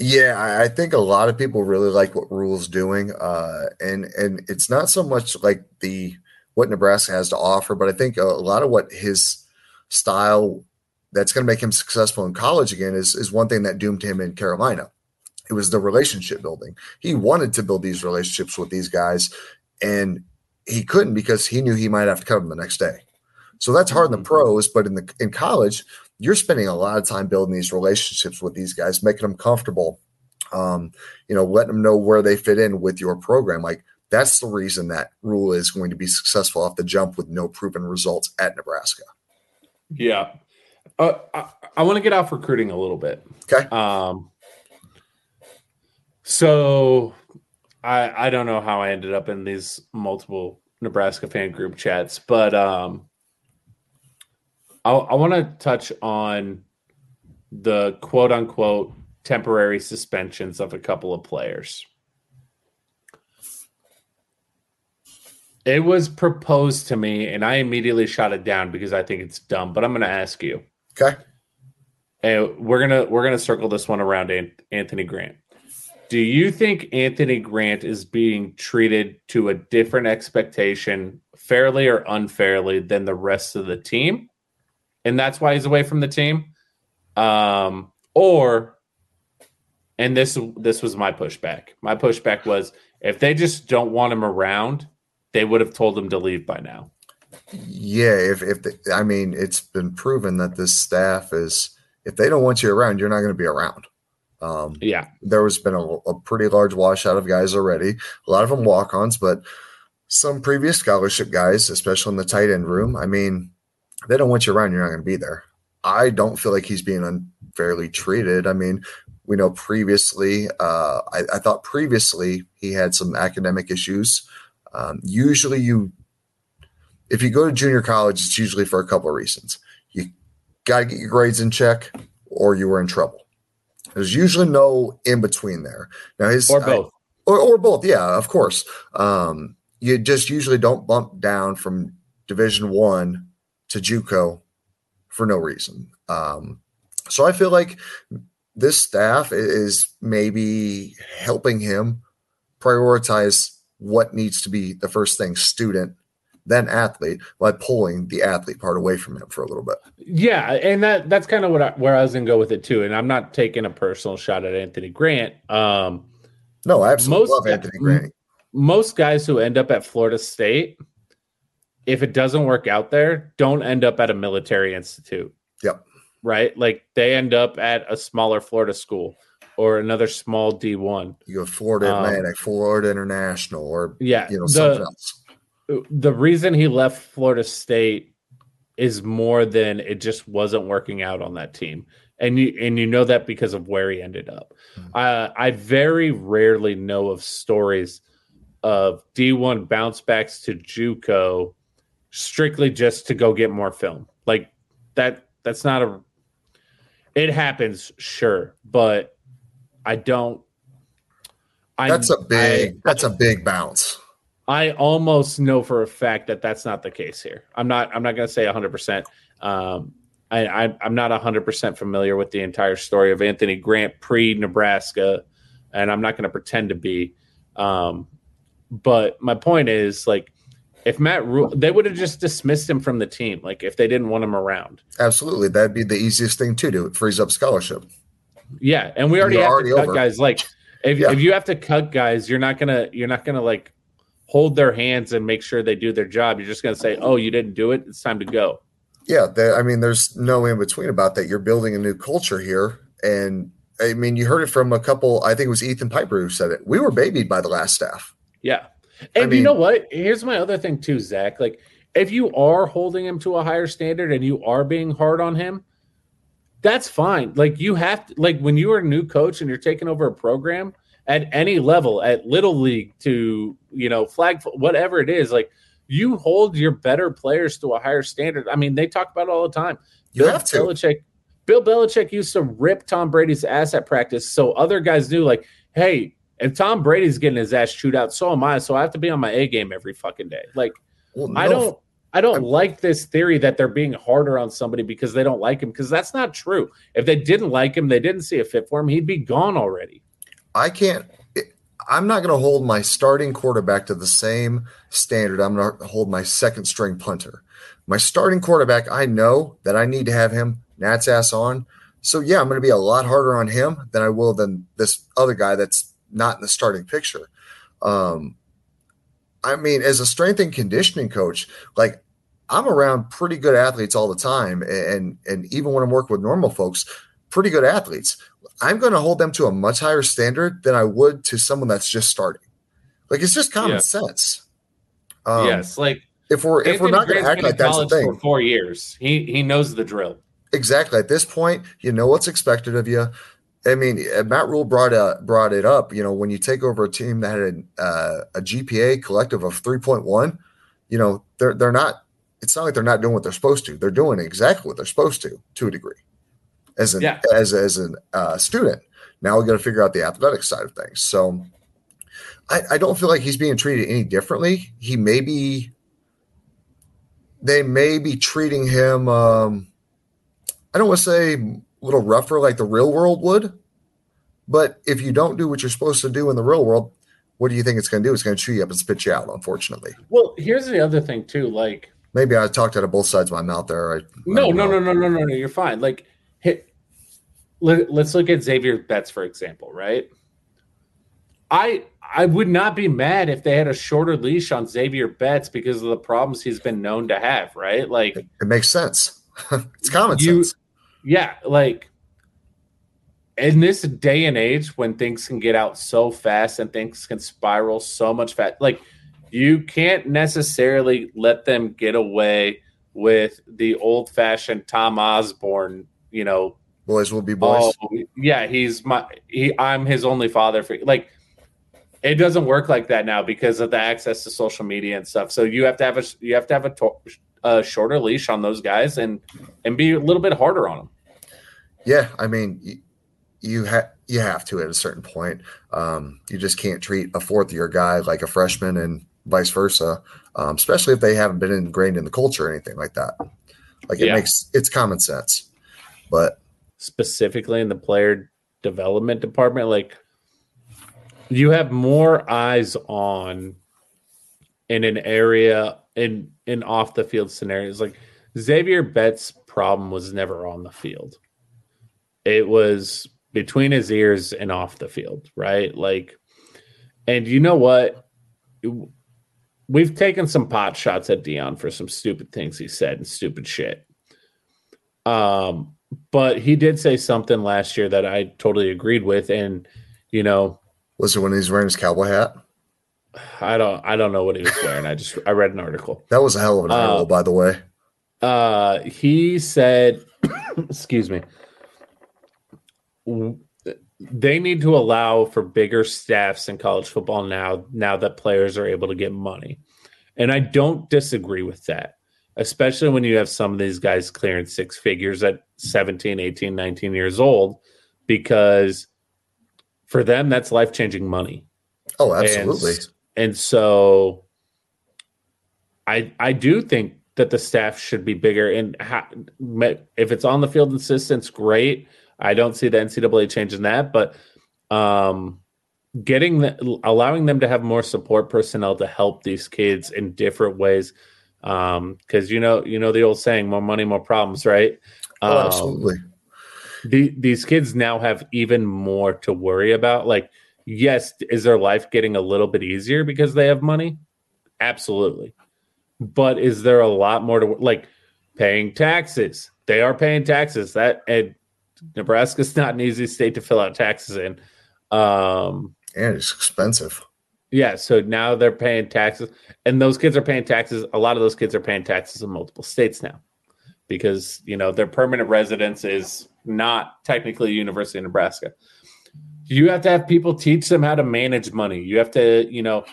Yeah, I think a lot of people really like what Rule's doing. Uh, and, and it's not so much like the what Nebraska has to offer, but I think a lot of what his style that's going to make him successful in college again is, is one thing that doomed him in Carolina. It was the relationship building. He wanted to build these relationships with these guys, and he couldn't because he knew he might have to cut them the next day. So that's hard in the pros, but in the in college, you're spending a lot of time building these relationships with these guys, making them comfortable, um, you know, letting them know where they fit in with your program. Like that's the reason that Rule is going to be successful off the jump with no proven results at Nebraska. Yeah. Uh, I, I want to get off recruiting a little bit. Okay. Um, so I I don't know how I ended up in these multiple Nebraska fan group chats, but um, I, I want to touch on the quote unquote temporary suspensions of a couple of players. It was proposed to me, and I immediately shot it down because I think it's dumb. But I'm going to ask you. Okay. And we're gonna we're gonna circle this one around Anthony Grant. Do you think Anthony Grant is being treated to a different expectation, fairly or unfairly, than the rest of the team, and that's why he's away from the team? Um, or, and this this was my pushback. My pushback was if they just don't want him around, they would have told him to leave by now. Yeah, if if the, I mean, it's been proven that this staff is if they don't want you around, you're not going to be around. Um, yeah, there has been a, a pretty large washout of guys already. A lot of them walk-ons, but some previous scholarship guys, especially in the tight end room. I mean, if they don't want you around, you're not going to be there. I don't feel like he's being unfairly treated. I mean, we know previously. Uh, I, I thought previously he had some academic issues. Um, usually, you. If you go to junior college, it's usually for a couple of reasons. You got to get your grades in check or you were in trouble. There's usually no in between there. Now his Or both. I, or, or both, yeah, of course. Um, you just usually don't bump down from Division One to JUCO for no reason. Um, so I feel like this staff is maybe helping him prioritize what needs to be the first thing, student, then athlete, by pulling the athlete part away from him for a little bit. Yeah, and that that's kind of what I, where I was going to go with it too. And I'm not taking a personal shot at Anthony Grant. Um, no, I absolutely most, love Anthony Grant. Most guys who end up at Florida State if it doesn't work out there, don't end up at a military institute. Yep. Right? Like they end up at a smaller Florida school or another small D one. You go Florida Atlantic, um, Florida International, or yeah, you know, the, something else. The reason he left Florida State is more than it just wasn't working out on that team. And you, and you know that because of where he ended up. Mm-hmm. Uh, I very rarely know of stories of D one bounce backs to JUCO strictly just to go get more film. Like that, that's not a, it happens. Sure. But I don't, I, that's a big, I, that's a big bounce. I almost know for a fact that that's not the case here. I'm not, I'm not going to say a hundred percent. Um, I, I, I'm not a hundred percent familiar with the entire story of Anthony Grant pre Nebraska. And I'm not going to pretend to be, um, but my point is, like, if Matt Rule, they would have just dismissed him from the team, like, if they didn't want him around. Absolutely. That'd be the easiest thing to do. It frees up scholarship. Yeah. And we already have already to cut over. guys. Like, if, yeah. if you have to cut guys, you're not going to, you're not going to, like, hold their hands and make sure they do their job. You're just going to say, oh, you didn't do it. It's time to go. Yeah. That, I mean, there's no in between about that. You're building a new culture here. And, I mean, you heard it from a couple, I think it was Ethan Piper who said it. We were babied by the last staff. Yeah. And I mean, you know what? Here's my other thing too, Zach. Like, if you are holding him to a higher standard and you are being hard on him, that's fine. Like, you have to, like, when you are a new coach and you're taking over a program at any level, at little league to, you know, flag, whatever it is, like, you hold your better players to a higher standard. I mean, they talk about it all the time. You Bill have to. Belichick, Bill Belichick used to rip Tom Brady's ass at practice, so other guys knew, like, hey, if Tom Brady's getting his ass chewed out, so am I. So I have to be on my A game every fucking day. Like, well, no. I don't, I don't I'm, like this theory that they're being harder on somebody because they don't like him, because that's not true. If they didn't like him, they didn't see a fit for him, he'd be gone already. I can't. I'm not going to hold my starting quarterback to the same standard I'm going to hold my second string punter. My starting quarterback, I know that I need to have him Nat's ass on. So yeah, I'm going to be a lot harder on him than I will than this other guy that's not in the starting picture. Um, I mean, as a strength and conditioning coach, like, I'm around pretty good athletes all the time. And, and even when I'm working with normal folks, pretty good athletes, I'm going to hold them to a much higher standard than I would to someone that's just starting. Like, it's just common yeah. sense. Um, yes. Like, if we're, if we're not going to act like that's the thing for four years, he, he knows the drill. Exactly. At this point, you know what's expected of you. I mean, Matt Rule brought uh, brought it up. You know, when you take over a team that had a, uh, a G P A collective of three point one, you know, they're they're not. It's not like they're not doing what they're supposed to. They're doing exactly what they're supposed to, to a degree, as an yeah. as as an uh, student. Now we got to figure out the athletic side of things. So, I, I don't feel like he's being treated any differently. He may be. They may be treating him. Um, I don't want to say. Little rougher like the real world would, but if you don't do what you're supposed to do in the real world, what do you think it's going to do? It's going to chew you up and spit you out, unfortunately. Well, here's the other thing too, like, maybe I talked out of both sides of my mouth there. I, no, I no, no, no, no, no, no, you're fine. Like, hit, let, let's look at Xavier Betts, for example, right? I I would not be mad if they had a shorter leash on Xavier Betts because of the problems he's been known to have, right? Like, it, it makes sense. It's common you, sense. Yeah, like, in this day and age when things can get out so fast and things can spiral so much fast, like, you can't necessarily let them get away with the old-fashioned Tom Osborne, you know. Boys will be boys. Oh, yeah, he's my he, I'm his only father. For, like, it doesn't work like that now because of the access to social media and stuff. So you have to have a you have to have a talk, a shorter leash on those guys and and be a little bit harder on them. Yeah, I mean, you, you have you have to at a certain point. Um, you just can't treat a fourth year guy like a freshman and vice versa, um, especially if they haven't been ingrained in the culture or anything like that. Like it yeah. makes it's common sense, but specifically in the player development department, like you have more eyes on in an area in in off the field scenarios. Like Xavier Betts' problem was never on the field. It was between his ears and off the field, right? Like, and you know what? we've taken some pot shots at Deion for some stupid things he said and stupid shit. Um, but he did say something last year that I totally agreed with. And, you know, was it when he's wearing his cowboy hat? I don't, I don't know what he was wearing. I just, I read an article. That was a hell of an uh, article, by the way. Uh, he said, excuse me, they need to allow for bigger staffs in college football now, now that players are able to get money. And I don't disagree with that, especially when you have some of these guys clearing six figures at seventeen, eighteen, nineteen years old, because for them, that's life-changing money. Oh, absolutely. And, and so I I do think that the staff should be bigger. And ha- if it's on the field insistence, great. I don't see the N C double A changing that, but um, getting the, allowing them to have more support personnel to help these kids in different ways, because um, you know you know the old saying, more money, more problems, right? Oh, um, absolutely. The, these kids now have even more to worry about. Like, yes, is their life getting a little bit easier because they have money? Absolutely. But is there a lot more to, like, paying taxes? They are paying taxes. That and Nebraska's not an easy state to fill out taxes in. Um, and it's expensive. Yeah, so now they're paying taxes. And those kids are paying taxes. A lot of those kids are paying taxes in multiple states now because, you know, their permanent residence is not technically University of Nebraska. You have to have people teach them how to manage money. You have to, you know,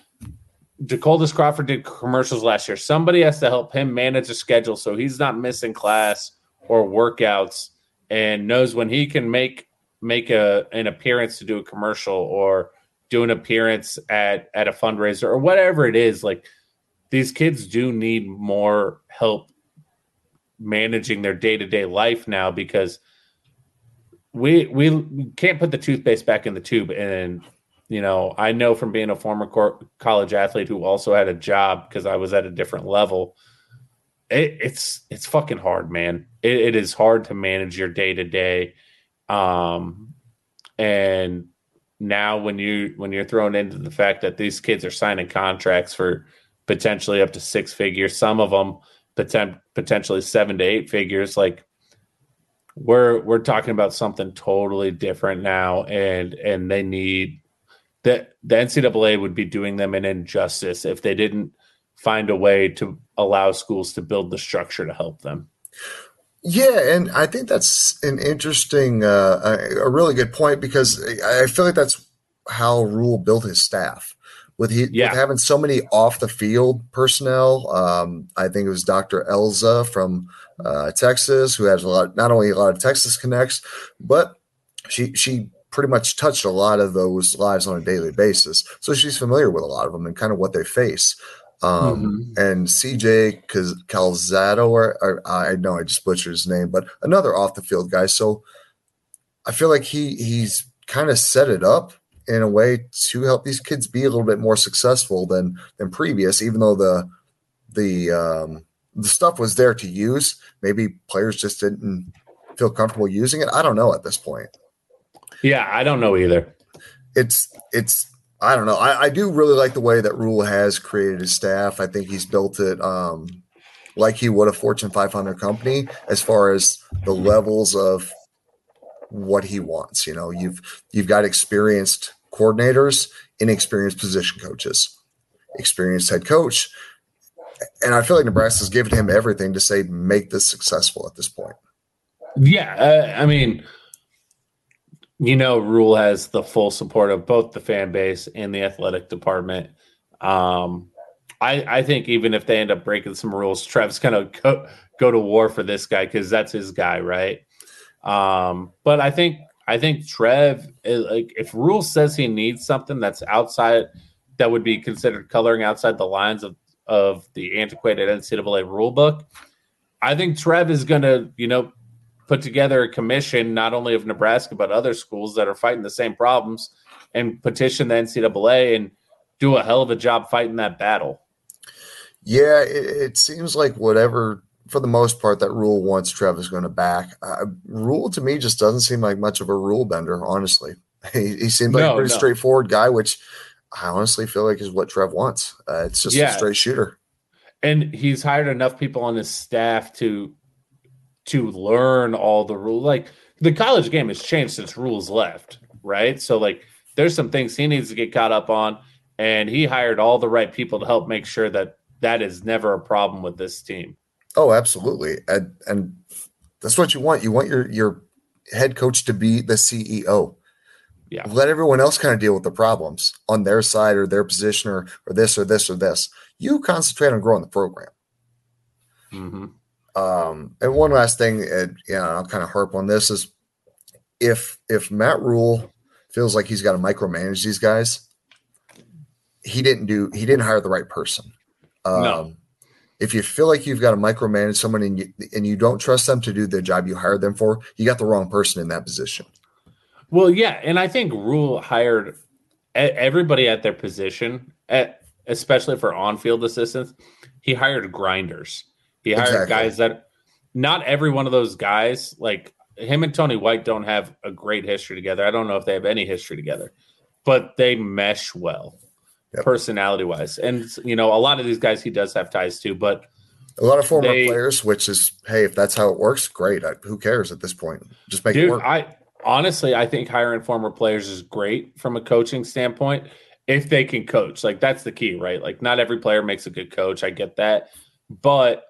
DeColdis Crawford did commercials last year. Somebody has to help him manage a schedule so he's not missing class or workouts and knows when he can make make a an appearance to do a commercial or do an appearance at, at a fundraiser or whatever it is. Like, these kids do need more help managing their day-to-day life now because – We we can't put the toothpaste back in the tube. And, you know, I know from being a former cor- college athlete who also had a job because I was at a different level, it, it's it's fucking hard, man. It, it is hard to manage your day-to-day. Um, and now when, you, when you're thrown into the fact that these kids are signing contracts for potentially up to six figures, some of them poten- potentially seven to eight figures, like, We're we're talking about something totally different now, and and they need that. The N C double A would be doing them an injustice if they didn't find a way to allow schools to build the structure to help them. Yeah, and I think that's an interesting, uh, a really good point because I feel like that's how Rule built his staff with, he, yeah. with having so many off the field personnel. Um, I think it was Doctor Elza from. Uh, Texas, who has a lot, not only a lot of Texas connects, but she she pretty much touched a lot of those lives on a daily basis. So she's familiar with a lot of them and kind of what they face. Um, mm-hmm. And C J Calzado, or, or I know I just butchered his name, but another off the field guy. So I feel like he he's kind of set it up in a way to help these kids be a little bit more successful than than previous, even though the the um, the stuff was there to use. Maybe players just didn't feel comfortable using it. I don't know at this point. Yeah, I don't know either. It's it's I don't know. I, I do really like the way that Rule has created his staff. I think he's built it um, like he would a Fortune five hundred company as far as the levels of what he wants. You know, you've you've got experienced coordinators, inexperienced position coaches, experienced head coach. And I feel like Nebraska's given him everything to say, make this successful at this point. Yeah. Uh, I mean, you know, Rule has the full support of both the fan base and the athletic department. Um, I, I think even if they end up breaking some rules, Trev's going to go, go to war for this guy because that's his guy, right? Um, but I think I think Trev, like, if Rule says he needs something that's outside, that would be considered coloring outside the lines of of the antiquated N C double A rule book, I think Trev is going to, you know, put together a commission, not only of Nebraska, but other schools that are fighting the same problems and petition the N C double A and do a hell of a job fighting that battle. Yeah. It, it seems like whatever, for the most part, that Rule wants, Trev is going to back. Uh, Rule to me just doesn't seem like much of a rule bender. Honestly, he, he seemed like no, a pretty no. straightforward guy, which I honestly feel like is what Trev wants. Uh, it's just yeah. a straight shooter. And he's hired enough people on his staff to to learn all the rules. Like, the college game has changed since rules left, right? So, like, there's some things he needs to get caught up on, and he hired all the right people to help make sure that that is never a problem with this team. Oh, absolutely. And, and that's what you want. You want your, your head coach to be the C E O. Yeah. Let everyone else kind of deal with the problems on their side or their position or, or this or this or this. You concentrate on growing the program. Mm-hmm. Um, and one last thing, and, you know, I'll kind of harp on this, is if if Matt Rule feels like he's got to micromanage these guys, he didn't do he didn't hire the right person. Um, no. If you feel like you've got to micromanage someone and you, and you don't trust them to do the job you hired them for, you got the wrong person in that position. Well, yeah, and I think Rule hired everybody at their position, at, especially for on-field assistants. He hired grinders. He hired exactly. guys that – not every one of those guys – like him and Tony White don't have a great history together. I don't know if they have any history together, but they mesh well yep. personality-wise. And, you know, a lot of these guys he does have ties to, but – a lot of former they, players, which is, hey, if that's how it works, great. I, who cares at this point? Just make dude, it work. I – Honestly, I think hiring former players is great from a coaching standpoint if they can coach. Like, that's the key, right? Like, not every player makes a good coach. I get that. But,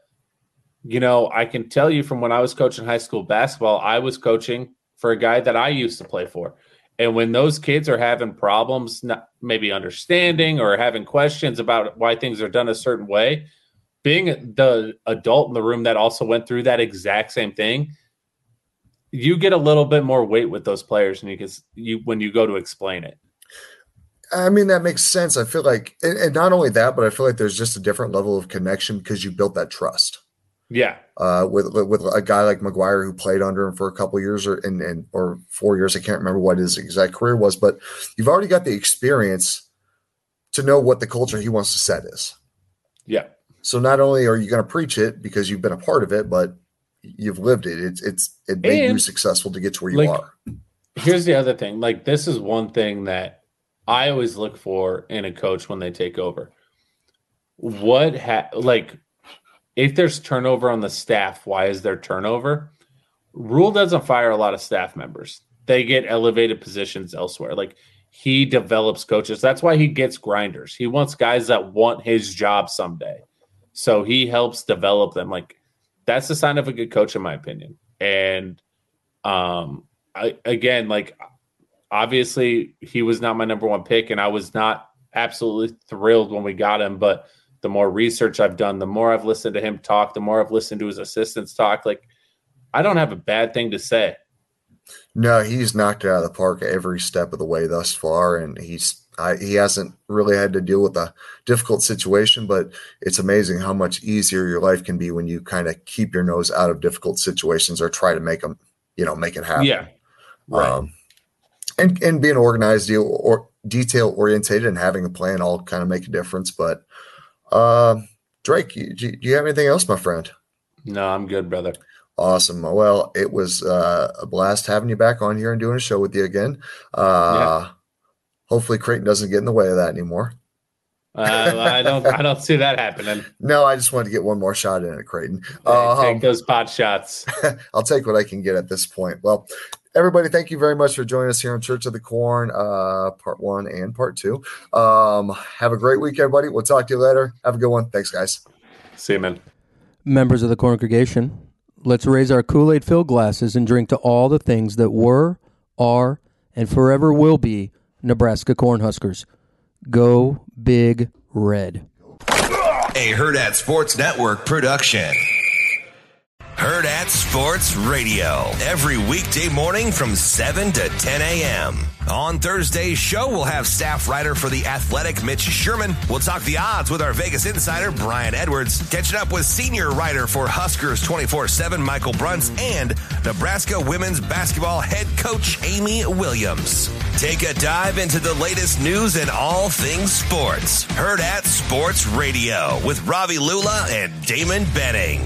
you know, I can tell you from when I was coaching high school basketball, I was coaching for a guy that I used to play for. And when those kids are having problems, not maybe understanding or having questions about why things are done a certain way, being the adult in the room that also went through that exact same thing, you get a little bit more weight with those players, and you, get, you when you go to explain it. I mean, that makes sense. I feel like, and, and not only that, but I feel like there's just a different level of connection because you built that trust. Yeah, uh, with with a guy like McGuire who played under him for a couple of years or and, and or four years. I can't remember what his exact career was, but you've already got the experience to know what the culture he wants to set is. Yeah. So not only are you going to preach it because you've been a part of it, but you've lived it. It's it's it made and, you successful to get to where you like, are. Here's the other thing. Like, this is one thing that I always look for in a coach when they take over. What ha- like if there's turnover on the staff, why is there turnover? Rule doesn't fire a lot of staff members. They get elevated positions elsewhere. Like, he develops coaches. That's why he gets grinders. He wants guys that want his job someday. So he helps develop them. Like, that's the sign of a good coach, in my opinion. And um, I, again, like, obviously he was not my number one pick, and I was not absolutely thrilled when we got him. But the more research I've done, the more I've listened to him talk, the more I've listened to his assistants talk, like, I don't have a bad thing to say. No, he's knocked it out of the park every step of the way thus far, and he's I, he hasn't really had to deal with a difficult situation, but it's amazing how much easier your life can be when you kind of keep your nose out of difficult situations or try to make them, you know, make it happen. Yeah, right. Um, and and being organized, deal or detail orientated, and having a plan all kind of make a difference. But uh, Drake, you, do you have anything else, my friend? No, I'm good, brother. Awesome. Well, it was uh, a blast having you back on here and doing a show with you again. Uh, yeah. Hopefully Creighton doesn't get in the way of that anymore. Uh, I don't. I don't see that happening. No, I just wanted to get one more shot in at Creighton. Hey, um, take those pot shots. I'll take what I can get at this point. Well, everybody, thank you very much for joining us here on Church of the Corn, uh, part one and part two. Um, have a great week, everybody. We'll talk to you later. Have a good one. Thanks, guys. See you, man. Members of the congregation, let's raise our Kool-Aid filled glasses and drink to all the things that were, are, and forever will be Nebraska Cornhuskers. Go Big Red. A Hurrdat Sports Network production. Hurrdat Sports Radio. Every weekday morning from seven to ten a.m. On Thursday's show, we'll have staff writer for The Athletic, Mitch Sherman. We'll talk the odds with our Vegas insider, Brian Edwards. Catching up with senior writer for Huskers twenty-four seven, Michael Bruns, and Nebraska women's basketball head coach, Amy Williams. Take a dive into the latest news and all things sports. Hurrdat Sports Radio with Ravi Lula and Damon Benning.